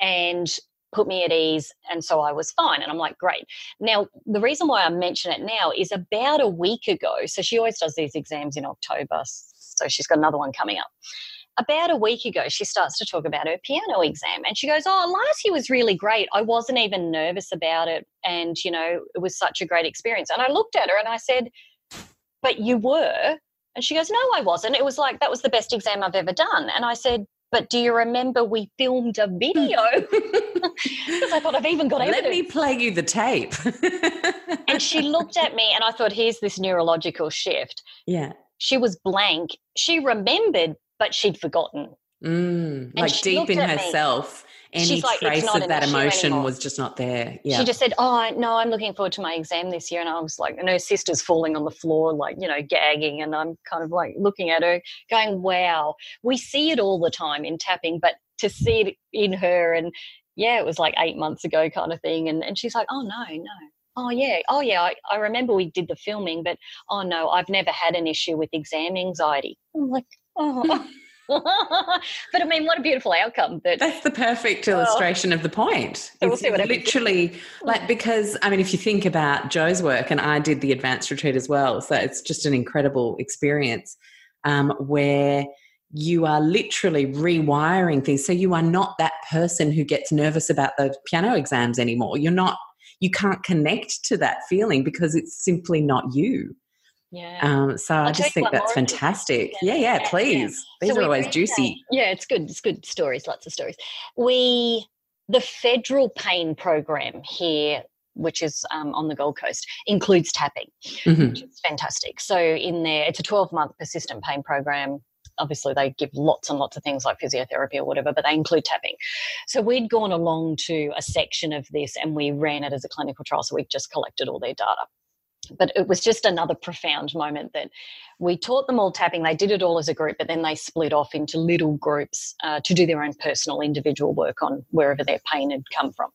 and put me at ease, and so I was fine. And I'm like, great. Now, the reason why I mention it now is about a week ago, so she always does these exams in October, so she's got another one coming up. About a week ago, she starts to talk about her piano exam, and she goes, oh, last year was really great. I wasn't even nervous about it, and, you know, it was such a great experience. And I looked at her and I said, but you were? And she goes, no, I wasn't. It was like, that was the best exam I've ever done. And I said, but do you remember we filmed a video? Because I thought, I've even got evidence. Let me play you the tape. And she looked at me, and I thought, here's this neurological shift. Yeah. She was blank. She remembered, but she'd forgotten. Mm, like deep in herself, any trace of that emotion was just not there. Yeah. She just said, oh, no, I'm looking forward to my exam this year. And I was like, and her sister's falling on the floor, like, you know, gagging. And I'm kind of like looking at her going, wow, we see it all the time in tapping, but to see it in her, and yeah, it was like eight months ago kind of thing. And, and she's like, oh, no, no. Oh, yeah, oh, yeah, I, I remember we did the filming, but, oh, no, I've never had an issue with exam anxiety. I'm like, oh. But, I mean, what a beautiful outcome. That, That's the perfect well, illustration of the point. We'll see what literally, like, because, I mean, if you think about Joe's work, and I did the advanced retreat as well, so it's just an incredible experience um, where you are literally rewiring things. So you are not that person who gets nervous about the piano exams anymore. You're not. you can't connect to that feeling because it's simply not you. Yeah. Um, so I'll I just think that's fantastic. Yeah, yeah, yeah, please. Yeah. These so are always juicy. That. Yeah, it's good. It's good stories, lots of stories. We, the federal pain program here, which is um, on the Gold Coast, includes tapping, mm-hmm. which is fantastic. So in there, it's a twelve-month persistent pain program. Obviously, they give lots and lots of things like physiotherapy or whatever, but they include tapping. So we'd gone along to a section of this and we ran it as a clinical trial, so we just collected all their data. But it was just another profound moment that we taught them all tapping. They did it all as a group, but then they split off into little groups uh, to do their own personal individual work on wherever their pain had come from.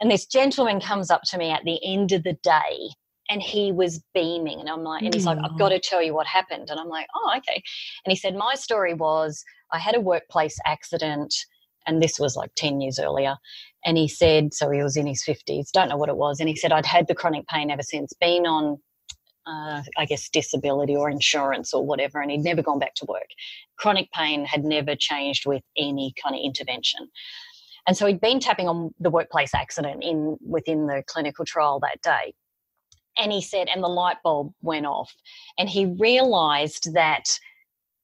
And this gentleman comes up to me at the end of the day and he was beaming. And I'm like, and he's like, I've got to tell you what happened. And I'm like, oh, okay. And he said, my story was I had a workplace accident, and this was like ten years earlier. And he said, so he was in his fifties, don't know what it was. And he said, I'd had the chronic pain ever since, been on, uh, I guess, disability or insurance or whatever, and he'd never gone back to work. Chronic pain had never changed with any kind of intervention. And so he'd been tapping on the workplace accident in within the clinical trial that day. And he said, and the light bulb went off. And he realised that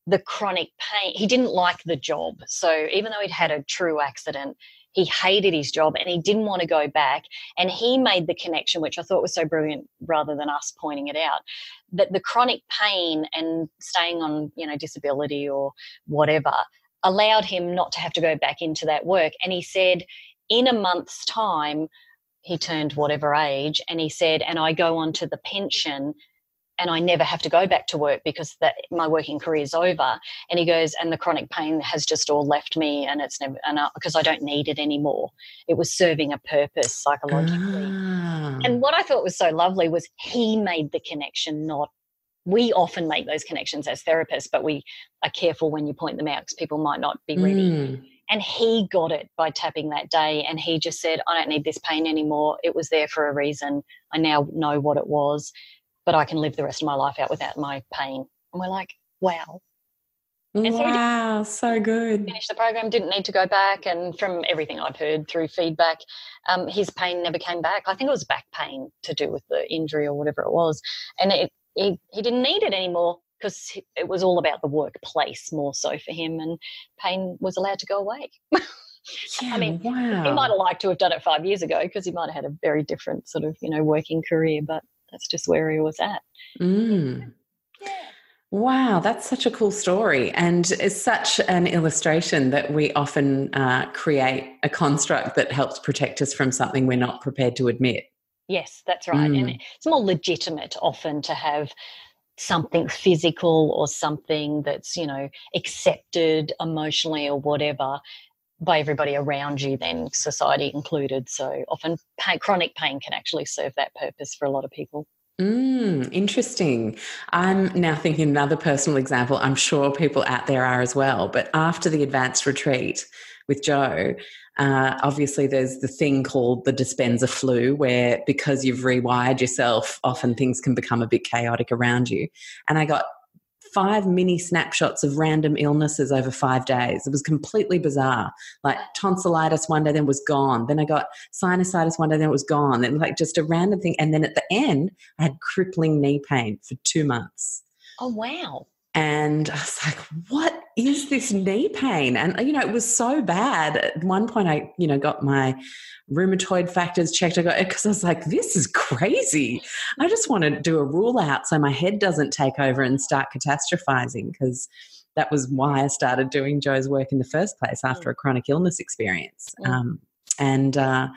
the chronic pain, he didn't like the job. So even though he'd had a true accident, he hated his job and he didn't want to go back. And he made the connection, which I thought was so brilliant rather than us pointing it out, that the chronic pain and staying on, you know, disability or whatever allowed him not to have to go back into that work. And he said in a month's time, he turned whatever age, and he said, and I go on to the pension and I never have to go back to work because that, my working career is over. And he goes, and the chronic pain has just all left me, and it's never enough because I don't need it anymore. It was serving a purpose psychologically. Ah. And what I thought was so lovely was he made the connection, not we often make those connections as therapists, but we are careful when you point them out because people might not be ready. Mm. And he got it by tapping that day, and he just said, I don't need this pain anymore. It was there for a reason. I now know what it was, but I can live the rest of my life out without my pain. And we're like, wow. And wow, so, so good. Finished the program, didn't need to go back, and from everything I've heard through feedback, um, his pain never came back. I think it was back pain to do with the injury or whatever it was. And it, he, he didn't need it anymore because it was all about the workplace more so for him, and pain was allowed to go away. Yeah, I mean, wow. He might have liked to have done it five years ago because he might have had a very different sort of, you know, working career, but that's just where he was at. Mm. Yeah. Wow, that's such a cool story, and it's such an illustration that we often uh, create a construct that helps protect us from something we're not prepared to admit. Yes, that's right. Mm. And it's more legitimate often to have something physical or something that's, you know, accepted emotionally or whatever by everybody around you than society included. So often pain, chronic pain can actually serve that purpose for a lot of people. Mm, interesting. I'm now thinking another personal example. I'm sure people out there are as well, but after the advanced retreat with Joe, uh, obviously there's the thing called the Dispenza flu, where because you've rewired yourself, often things can become a bit chaotic around you. And I got five mini snapshots of random illnesses over five days. It was completely bizarre. Like tonsillitis one day, then was gone. Then I got sinusitis one day, then it was gone. Then like just a random thing. And then at the end, I had crippling knee pain for two months. Oh, wow. And I was like, what is this knee pain? And, you know, it was so bad. At one point I, you know, got my rheumatoid factors checked. I got it because I was like, this is crazy. I just want to do a rule out so my head doesn't take over and start catastrophizing, because that was why I started doing Joe's work in the first place after a chronic illness experience. Yeah. Um, and, uh,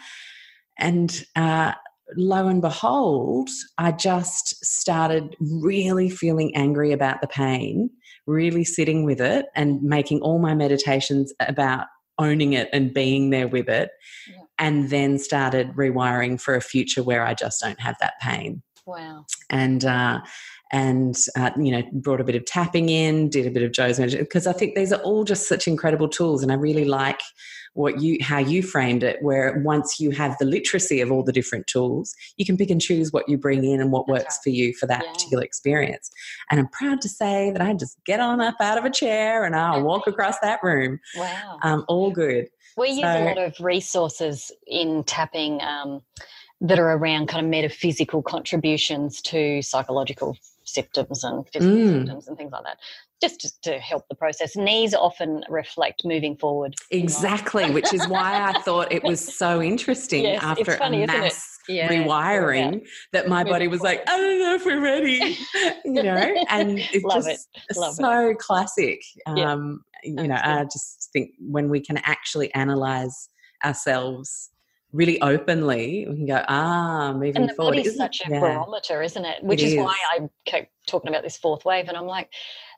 and, uh, lo and behold, I just started really feeling angry about the pain, really sitting with it and making all my meditations about owning it and being there with it, yeah. And then started rewiring for a future where I just don't have that pain. Wow. And, uh, and uh, you know, brought a bit of tapping in, did a bit of Joe's magic, because I think these are all just such incredible tools, and I really like what you how you framed it, where once you have the literacy of all the different tools, you can pick and choose what you bring in and what That's works right. for you for that yeah. particular experience. And I'm proud to say that I just get on up out of a chair and I'll walk across that room. Wow. Um, all good. We so, use a lot of resources in tapping, um, that are around kind of metaphysical contributions to psychological symptoms and physical mm. symptoms and things like that, just to, to help the process. Knees often reflect moving forward. Exactly, which is why I thought it was so interesting yes, after funny, a mass yeah, rewiring yeah. that my moving body was forward. Like, I don't know if we're ready, you know, and it's Love just it. Love so it. Classic. Yeah. Um, you know, Absolutely. I just think when we can actually analyse ourselves really openly, we can go, ah, moving forward. And the forward. Body's isn't such it? A barometer, yeah. isn't it? Which it is, is why I keep talking about this fourth wave, and I'm like,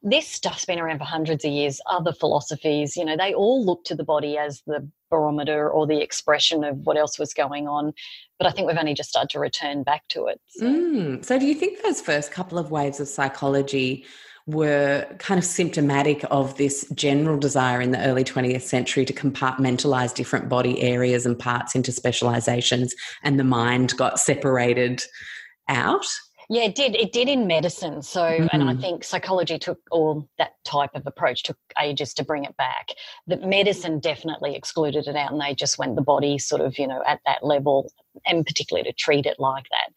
this stuff's been around for hundreds of years. Other philosophies, you know, they all look to the body as the barometer or the expression of what else was going on. But I think we've only just started to return back to it. So, mm. so do you think those first couple of waves of psychology were kind of symptomatic of this general desire in the early twentieth century to compartmentalise different body areas and parts into specialisations, and the mind got separated out? Yeah, it did. It did in medicine. So, mm-hmm. and I think psychology took, all that type of approach took ages to bring it back. That medicine definitely excluded it out, and they just went the body sort of, you know, at that level, and particularly to treat it like that.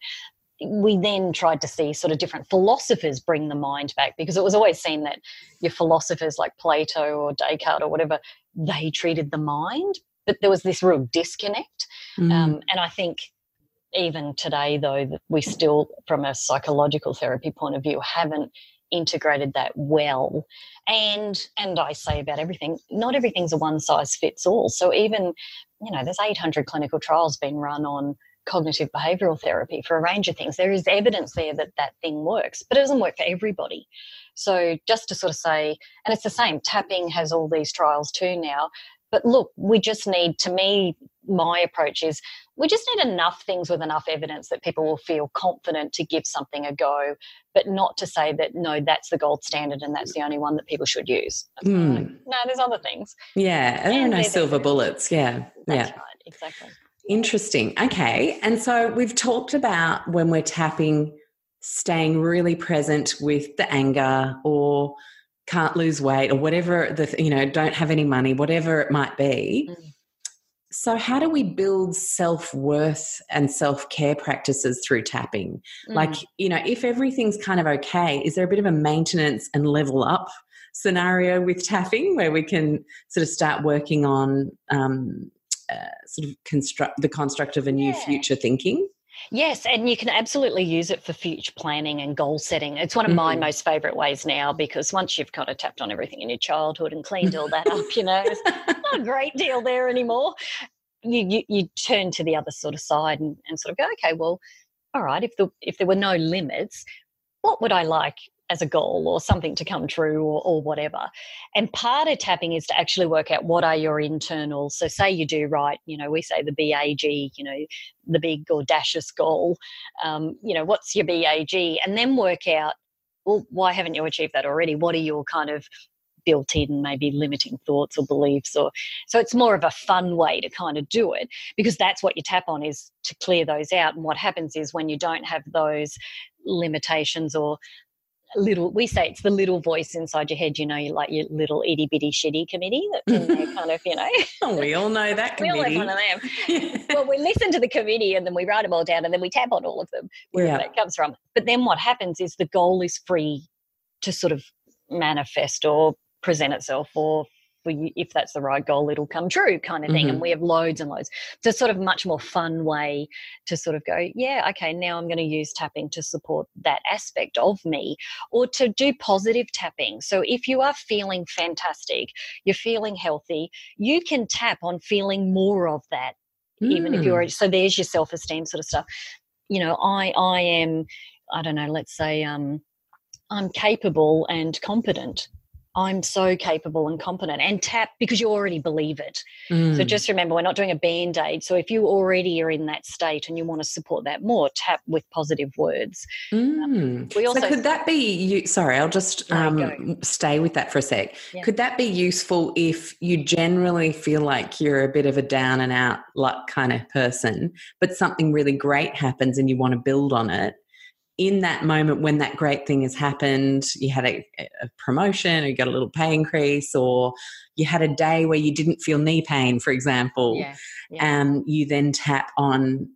We then tried to see sort of different philosophers bring the mind back, because it was always seen that your philosophers like Plato or Descartes or whatever, they treated the mind, but there was this real disconnect. Mm. Um, and I think even today, though, that we still, from a psychological therapy point of view, haven't integrated that well. And and I say about everything, not everything's a one-size-fits-all. So even, you know, there's eight hundred clinical trials being run on cognitive behavioural therapy for a range of things. There is evidence there that that thing works, but it doesn't work for everybody. So just to sort of say, and it's the same, tapping has all these trials too now, but look, we just need, to me, my approach is we just need enough things with enough evidence that people will feel confident to give something a go, but not to say that, no, that's the gold standard and that's the only one that people should use. Mm. Like, no, there's other things. Yeah, there are no silver bullets. Yeah, that's yeah. right, exactly. Interesting. Okay. And so we've talked about when we're tapping, staying really present with the anger or can't lose weight or whatever, the you know, don't have any money, whatever it might be. Mm. So how do we build self-worth and self-care practices through tapping? Mm. Like, you know, if everything's kind of okay, is there a bit of a maintenance and level up scenario with tapping where we can sort of start working on um Uh, sort of construct the construct of a new yeah. future thinking? Yes, and you can absolutely use it for future planning and goal setting. It's one of mm-hmm. my most favourite ways now, because once you've kind of tapped on everything in your childhood and cleaned all that up, you know, there's not a great deal there anymore. You, you you turn to the other sort of side and, and sort of go, okay, well, all right, if the if there were no limits, what would I like as a goal or something to come true or, or whatever. And part of tapping is to actually work out what are your internal, so say you do write, you know, we say the B A G, you know, the big audacious goal, um, you know, what's your B A G? And then work out, well, why haven't you achieved that already? What are your kind of built-in maybe limiting thoughts or beliefs? Or so it's more of a fun way to kind of do it, because that's what you tap on, is to clear those out. And what happens is when you don't have those limitations or little, we say it's the little voice inside your head, you know, you like your little itty bitty shitty committee that's in there, kind of, you know. Oh, we all know that committee. We all have one of them. Well, we listen to the committee and then we write them all down and then we tap on all of them, wherever yeah. that comes from. But then what happens is the goal is free to sort of manifest or present itself, or for you, if that's the right goal, it'll come true, kind of thing. Mm-hmm. And we have loads and loads. It's a sort of much more fun way to sort of go, yeah, okay, now I'm going to use tapping to support that aspect of me, or to do positive tapping. So if you are feeling fantastic, you're feeling healthy, you can tap on feeling more of that, mm. even if you're, so there's your self-esteem sort of stuff. You know, I, I am, I don't know, let's say um, I'm capable and competent. I'm so capable and competent, and tap, because you already believe it. Mm. So just remember, we're not doing a Band-Aid. So if you already are in that state and you want to support that more, tap with positive words. Mm. Um, we also so could that be, you, sorry, I'll just um, stay with that for a sec. Yeah. Could that be useful if you generally feel like you're a bit of a down and out luck kind of person, but something really great happens and you want to build on it? In that moment when that great thing has happened, you had a, a promotion, or you got a little pay increase, or you had a day where you didn't feel knee pain, for example, yeah, yeah. Um, you then tap on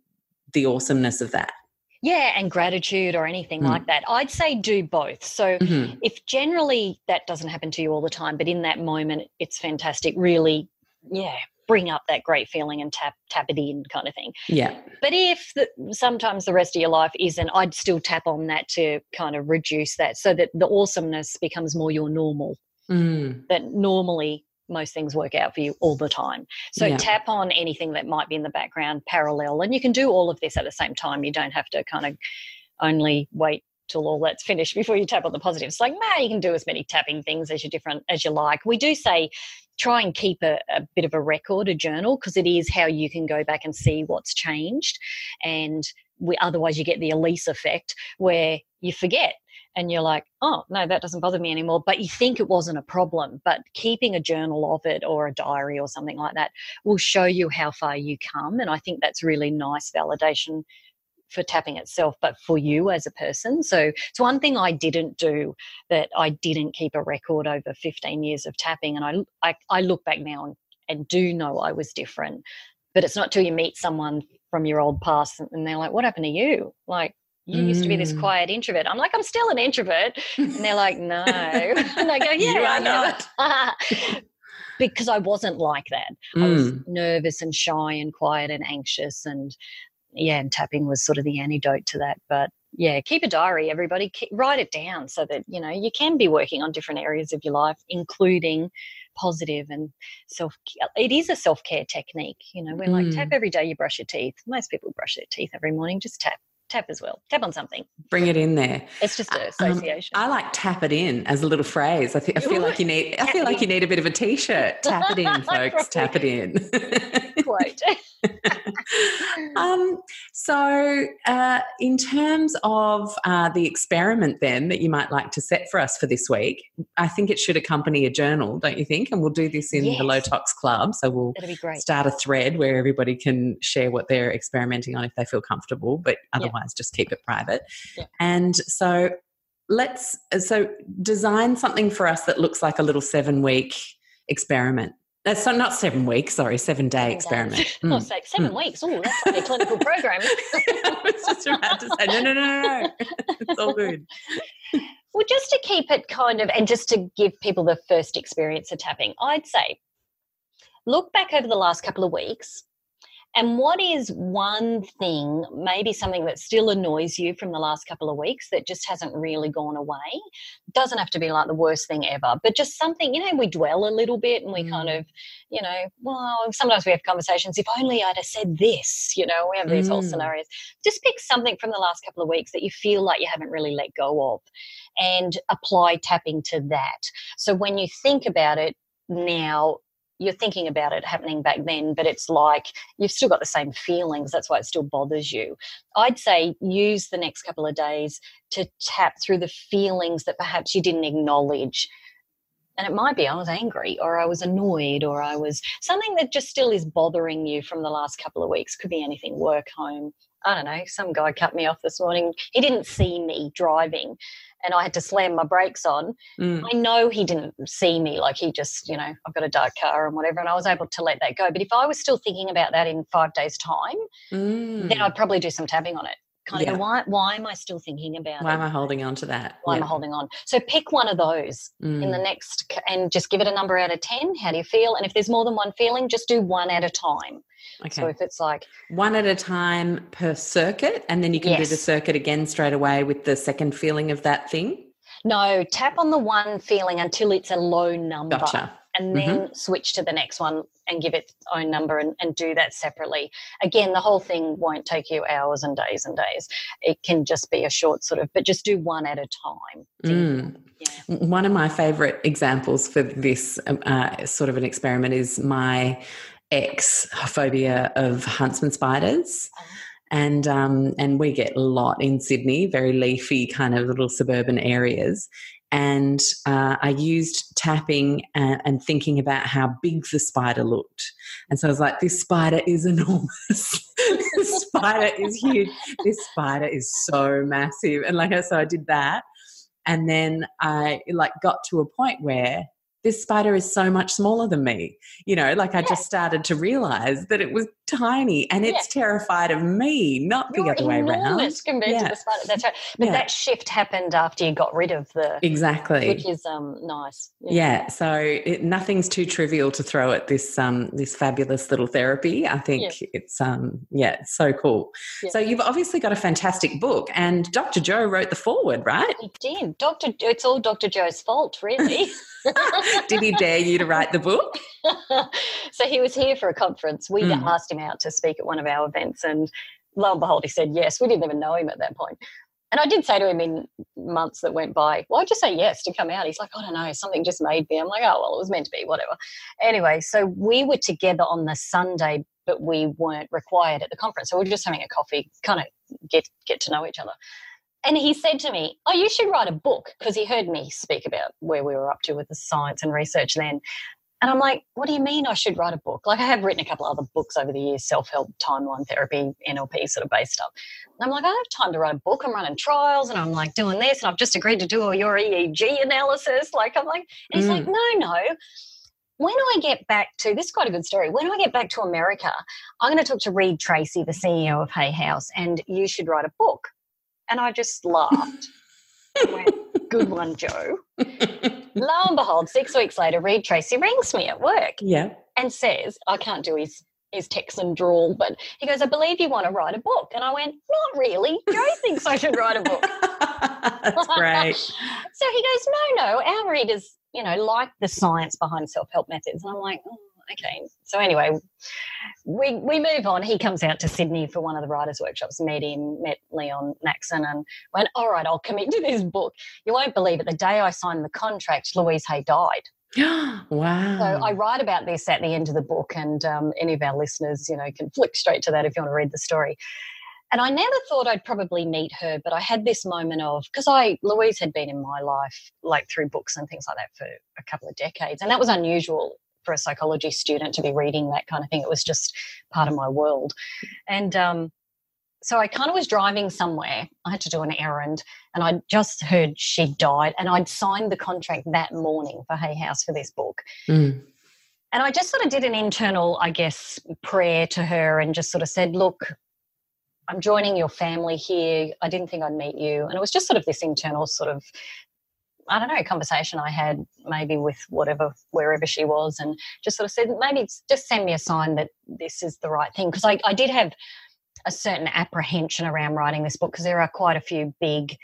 the awesomeness of that. Yeah, and gratitude or anything mm. like that. I'd say do both. So mm-hmm. if generally that doesn't happen to you all the time, but in that moment it's fantastic, really, yeah, bring up that great feeling and tap tap it in kind of thing. Yeah. But if the, sometimes the rest of your life isn't, I'd still tap on that to kind of reduce that so that the awesomeness becomes more your normal, mm. that normally most things work out for you all the time. So yeah. tap on anything that might be in the background parallel, and you can do all of this at the same time. You don't have to kind of only wait till all that's finished before you tap on the positive. It's like, nah, you can do as many tapping things as you different as you like. We do say try and keep a, a bit of a record, a journal, because it is how you can go back and see what's changed. And we, otherwise you get the Elise effect where you forget. And you're like, oh, no, that doesn't bother me anymore. But you think it wasn't a problem. But keeping a journal of it or a diary or something like that will show you how far you come. And I think that's really nice validation for tapping itself, but for you as a person. So it's one thing I didn't do, that I didn't keep a record over fifteen years of tapping. And I, I, I look back now and, and do know I was different. But it's not till you meet someone from your old past and they're like, what happened to you? Like, you used to be this quiet introvert. I'm like, I'm still an introvert. And they're like, no. And I go, yeah. You are not. Because I wasn't like that. Mm. I was nervous and shy and quiet and anxious. And, yeah, and tapping was sort of the antidote to that. But, yeah, keep a diary, everybody. Keep, write it down so that, you know, you can be working on different areas of your life, including positive and self it is a self-care technique. You know, we're mm. like, tap every day you brush your teeth. Most people brush their teeth every morning. Just tap. Tap as well. Tap on something. Bring it in there. It's just an association. Um, I like tap it in as a little phrase. I think I feel like you need. I feel like you need a bit of a T-shirt. Tap it in, folks. Tap it in. Quote. um, so, uh, in terms of uh, the experiment, then that you might like to set for us for this week, I think it should accompany a journal, don't you think? And we'll do this in yes. the Low Tox Club. So we'll That'd be great. Start a thread where everybody can share what they're experimenting on if they feel comfortable, but otherwise. Yep. Just keep it private. Yeah. And so let's so design something for us that looks like a little seven week experiment. That's so not seven weeks, sorry, seven day seven experiment. Mm. Oh, like seven mm. weeks. Oh, that's like a clinical program. I was just about to say, no, no, no, no. It's all good. Well, just to keep it kind of, and just to give people the first experience of tapping, I'd say look back over the last couple of weeks. And what is one thing, maybe something that still annoys you from the last couple of weeks that just hasn't really gone away? Doesn't have to be like the worst thing ever, but just something, you know, we dwell a little bit and we mm. kind of, you know, well, sometimes we have conversations, if only I'd have said this, you know, we have these mm. whole scenarios. Just pick something from the last couple of weeks that you feel like you haven't really let go of and apply tapping to that. So when you think about it now, you're thinking about it happening back then, but it's like you've still got the same feelings. That's why it still bothers you. I'd say use the next couple of days to tap through the feelings that perhaps you didn't acknowledge. And it might be I was angry or I was annoyed or I was something that just still is bothering you from the last couple of weeks. Could be anything, work, home. I don't know, some guy cut me off this morning. He didn't see me driving and I had to slam my brakes on. Mm. I know he didn't see me, like he just, you know, I've got a dark car and whatever, and I was able to let that go. But if I was still thinking about that in five days' time, mm. then I'd probably do some tapping on it. Kind yeah. of, why, why am I still thinking about why it? Why am I holding on to that? Why yeah. am I holding on? So pick one of those mm. in the next and just give it a number out of ten. How do you feel? And if there's more than one feeling, just do one at a time. Okay. So if it's like one at a time per circuit, and then you can yes. do the circuit again straight away with the second feeling of that thing? No, tap on the one feeling until it's a low number. Gotcha. And then mm-hmm. switch to the next one and give it its own number and, and do that separately. Again, the whole thing won't take you hours and days and days. It can just be a short sort of, but just do one at a time. Mm. Yeah. One of my favourite examples for this uh, sort of an experiment is my ex phobia of huntsman spiders. Oh. And um, and we get a lot in Sydney, very leafy kind of little suburban areas. And uh, I used tapping and, and thinking about how big the spider looked. And so I was like, this spider is enormous. This spider is huge. This spider is so massive. And like I so I did that. And then I like got to a point where this spider is so much smaller than me. You know, like I yeah. just started to realize that it was tiny and it's yeah. terrified of me, not You're the other way around. It's compared yeah. to the spider. That's right. But yeah. that shift happened after you got rid of the... Exactly. Which is um, nice. Yeah. yeah. So it, nothing's too trivial to throw at this um, this fabulous little therapy. I think yeah. it's, um, yeah, it's so cool. Yeah. So you've obviously got a fantastic book, and Doctor Joe wrote the foreword, right? He did. Doctor It's all Doctor Joe's fault, really. Did he dare you to write the book? So he was here for a conference. We mm. asked him out to speak at one of our events, and lo and behold, he said yes. We didn't even know him at that point. And I did say to him in months that went by, why'd you say yes to come out? He's like, I don't know, something just made me. I'm like, oh, well, it was meant to be, whatever. Anyway, so we were together on the Sunday, but we weren't required at the conference. So we were just having a coffee, kind of get get to know each other. And he said to me, oh, you should write a book, because he heard me speak about where we were up to with the science and research then. And I'm like, what do you mean I should write a book? Like, I have written a couple other books over the years, self-help, timeline therapy, N L P sort of based stuff. And I'm like, I don't have time to write a book. I'm running trials and I'm like doing this, and I've just agreed to do all your E E G analysis. Like, I'm like, and he's mm. like, no, no. When I get back to, this is quite a good story, when I get back to America, I'm going to talk to Reed Tracy, the C E O of Hay House, and you should write a book. And I just laughed. I went, good one, Joe. Lo and behold, six weeks later, Reed Tracy rings me at work yeah. and says, I can't do his, his Texan drawl, but he goes, I believe you want to write a book. And I went, not really. Joe thinks I should write a book. That's great. So he goes, no, no, our readers, you know, like the science behind self-help methods. And I'm like, oh, okay. So anyway, we we move on. He comes out to Sydney for one of the writers' workshops, met him, met Leon Naxon, and went, all right, I'll commit to this book. You won't believe it. The day I signed the contract, Louise Hay died. Wow. So I write about this at the end of the book, and um, any of our listeners, you know, can flick straight to that if you want to read the story. And I never thought I'd probably meet her, but I had this moment of, because I Louise had been in my life, like through books and things like that, for a couple of decades, and that was unusual for a psychology student to be reading that kind of thing. It was just part of my world. And um, so I kind of was driving somewhere. I had to do an errand, and I just heard she died, and I'd signed the contract that morning for Hay House for this book. Mm. And I just sort of did an internal, I guess, prayer to her and just sort of said, look, I'm joining your family here. I didn't think I'd meet you. And it was just sort of this internal sort of, I don't know, conversation I had maybe with whatever, wherever she was, and just sort of said, maybe it's just send me a sign that this is the right thing. Because I, I did have a certain apprehension around writing this book, because there are quite a few big,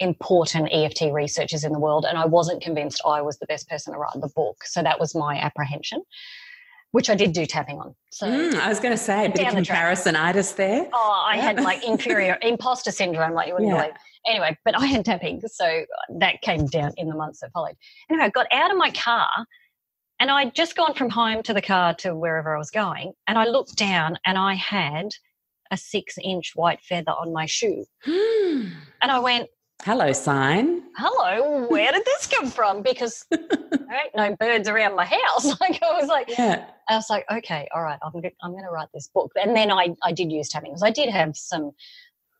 important E F T researchers in the world, and I wasn't convinced I was the best person to write the book. So that was my apprehension, which I did do tapping on. So mm, I was going to say, a bit of comparisonitis there. Oh, I yeah. had like inferior imposter syndrome, like you wouldn't yeah. believe. Anyway, but I had tapping, so that came down in the months that followed. Anyway, I got out of my car, and I'd just gone from home to the car to wherever I was going, and I looked down and I had a six-inch white feather on my shoe. And I went, hello, sign. Hello, where did this come from? Because there ain't no birds around my house. Like I was like, yeah. I was like, okay, all right, I'm going to write this book. And then I, I did use tapping, because I did have some...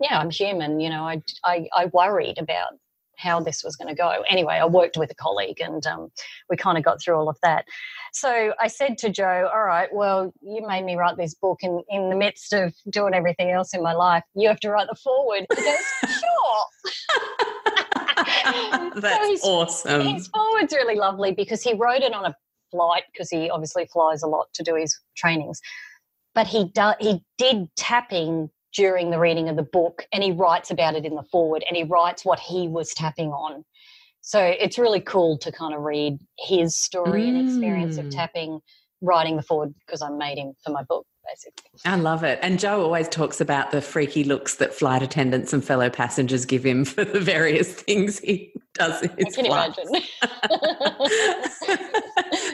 Yeah, I'm human, you know, I, I, I worried about how this was going to go. Anyway, I worked with a colleague, and um, we kind of got through all of that. So I said to Joe, all right, well, you made me write this book, and in the midst of doing everything else in my life, you have to write the foreword. He goes, sure. That's so his, awesome. His foreword's really lovely, because he wrote it on a flight, because he obviously flies a lot to do his trainings. But he do, he did tapping during the reading of the book, and he writes about it in the foreword, and he writes what he was tapping on. So it's really cool to kind of read his story mm. and experience of tapping, writing the foreword, because I made him for my book, basically. I love it. And Joe always talks about the freaky looks that flight attendants and fellow passengers give him for the various things he does in his flight.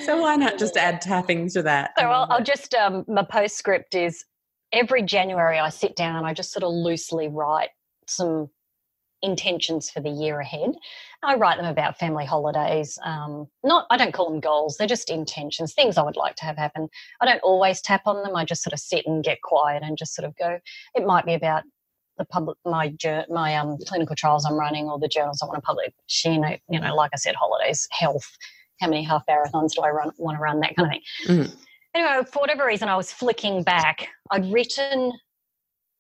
So why not just add tapping to that? So I'll, I'll just, um, my postscript is, every January I sit down and I just sort of loosely write some intentions for the year ahead. I write them about family holidays. Um, not, I don't call them goals. They're just intentions, things I would like to have happen. I don't always tap on them. I just sort of sit and get quiet and just sort of go. It might be about the public, my my um, clinical trials I'm running, or the journals I want to publish. You know, you know, like I said, holidays, health, how many half marathons do I run, want to run, that kind of thing. Mm-hmm. Anyway, for whatever reason, I was flicking back. I'd written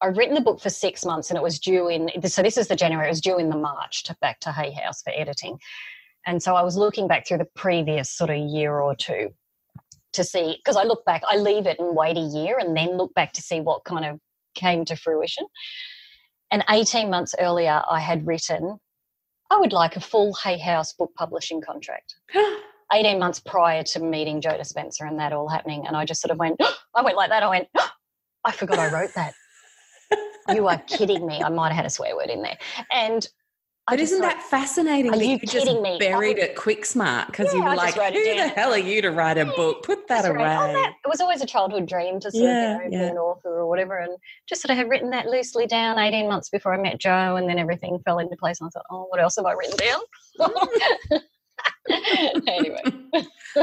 I'd written the book for six months and it was due in, so this is the January, it was due in the March to back to Hay House for editing. And so I was looking back through the previous sort of year or two to see, because I look back, I leave it and wait a year and then look back to see what kind of came to fruition. And eighteen months earlier, I had written, I would like a full Hay House book publishing contract. eighteen months prior to meeting Joe Dispenza and that all happening. And I just sort of went, oh, I went like that. I went, oh, I forgot I wrote that. You are kidding me. I might have had a swear word in there. And I but isn't thought, that fascinating that you, you just me? buried it quick smart because yeah, you were I like, who the hell are you to write a book? Put that away. Right. Oh, that, it was always a childhood dream to sort yeah, of you know, yeah. be an author or whatever, and just sort of had written that loosely down eighteen months before I met Joe, and then everything fell into place and I thought, oh, what else have I written down? Anyway.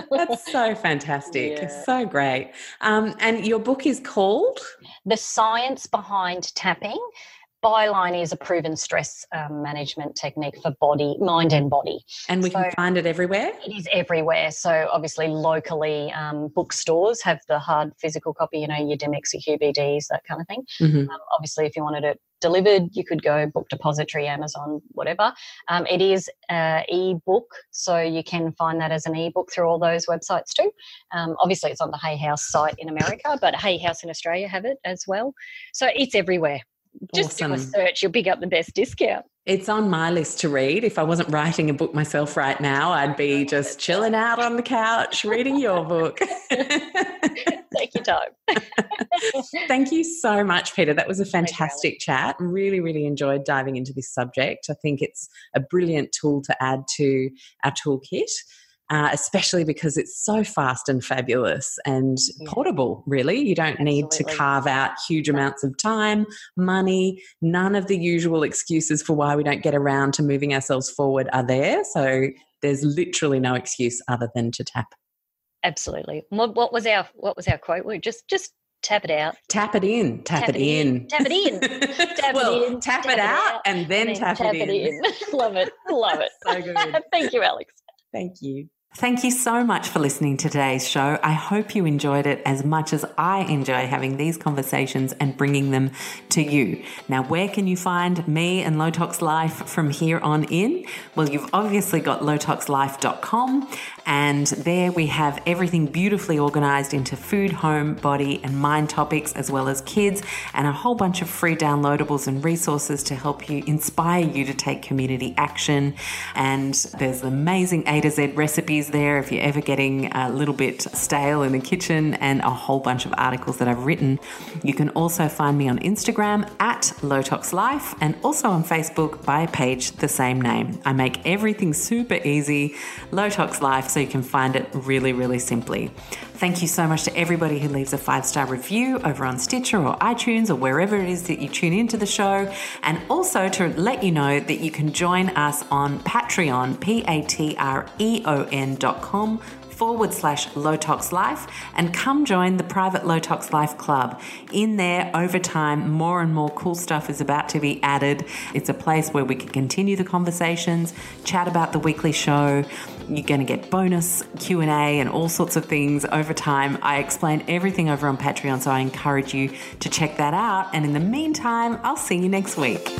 That's so fantastic. Yeah. So great. Um, and your book is called? The Science Behind Tapping. Byline is a proven stress um, management technique for body, mind and body. And we so can find it everywhere? It is everywhere. So obviously locally um, bookstores have the hard physical copy, you know, your Demics, your Q B Ds, that kind of thing. Mm-hmm. Um, obviously if you wanted it delivered, you could go Book Depository, Amazon, whatever. Um, it is uh, e-book, so you can find that as an e-book through all those websites too. Um, obviously it's on the Hay House site in America, but Hay House in Australia have it as well. So it's everywhere. Just awesome. Do a search, you'll pick up the best discount. It's on my list to read. If I wasn't writing a book myself right now, I'd be just chilling out on the couch reading your book. Take your time. Thank you so much, Peta. That was a fantastic chat. Really, really enjoyed diving into this subject. I think it's a brilliant tool to add to our toolkit. Uh, especially because it's so fast and fabulous and yeah. portable, really. You don't Absolutely. need to carve out huge amounts of time, money. None of the usual excuses for why we don't get around to moving ourselves forward are there. So there's literally no excuse other than to tap. Absolutely. What, what was our what was our quote? We just just tap it out. Tap it in. Tap, tap it, it in. in. Tap it in. Tap well, it in. Tap, tap it out, out and then, then tap, tap it, it in. in. Love it. Love it. So good. Thank you, Alex. Thank you. Thank you so much for listening to today's show. I hope you enjoyed it as much as I enjoy having these conversations and bringing them to you. Now, where can you find me and Low Tox Life from here on in? Well, you've obviously got low tox life dot com, and there we have everything beautifully organised into food, home, body and mind topics, as well as kids, and a whole bunch of free downloadables and resources to help you, inspire you to take community action. And there's amazing A to Z recipes there if you're ever getting a little bit stale in the kitchen, and a whole bunch of articles that I've written. You can also find me on Instagram at Low Tox Life, and also on Facebook by a page the same name. I make everything super easy, Low Tox Life, so you can find it really, really simply. Thank you so much to everybody who leaves a five-star review over on Stitcher or iTunes or wherever it is that you tune into the show. And also to let you know that you can join us on Patreon, P A T R E O N dot com forward slash Low Tox Life, and come join the private Low Tox Life Club. In there, over time, more and more cool stuff is about to be added. It's a place where we can continue the conversations, chat about the weekly show. You're going to get bonus Q and A and all sorts of things over time. I explain everything over on Patreon, so I encourage you to check that out. And in the meantime, I'll see you next week.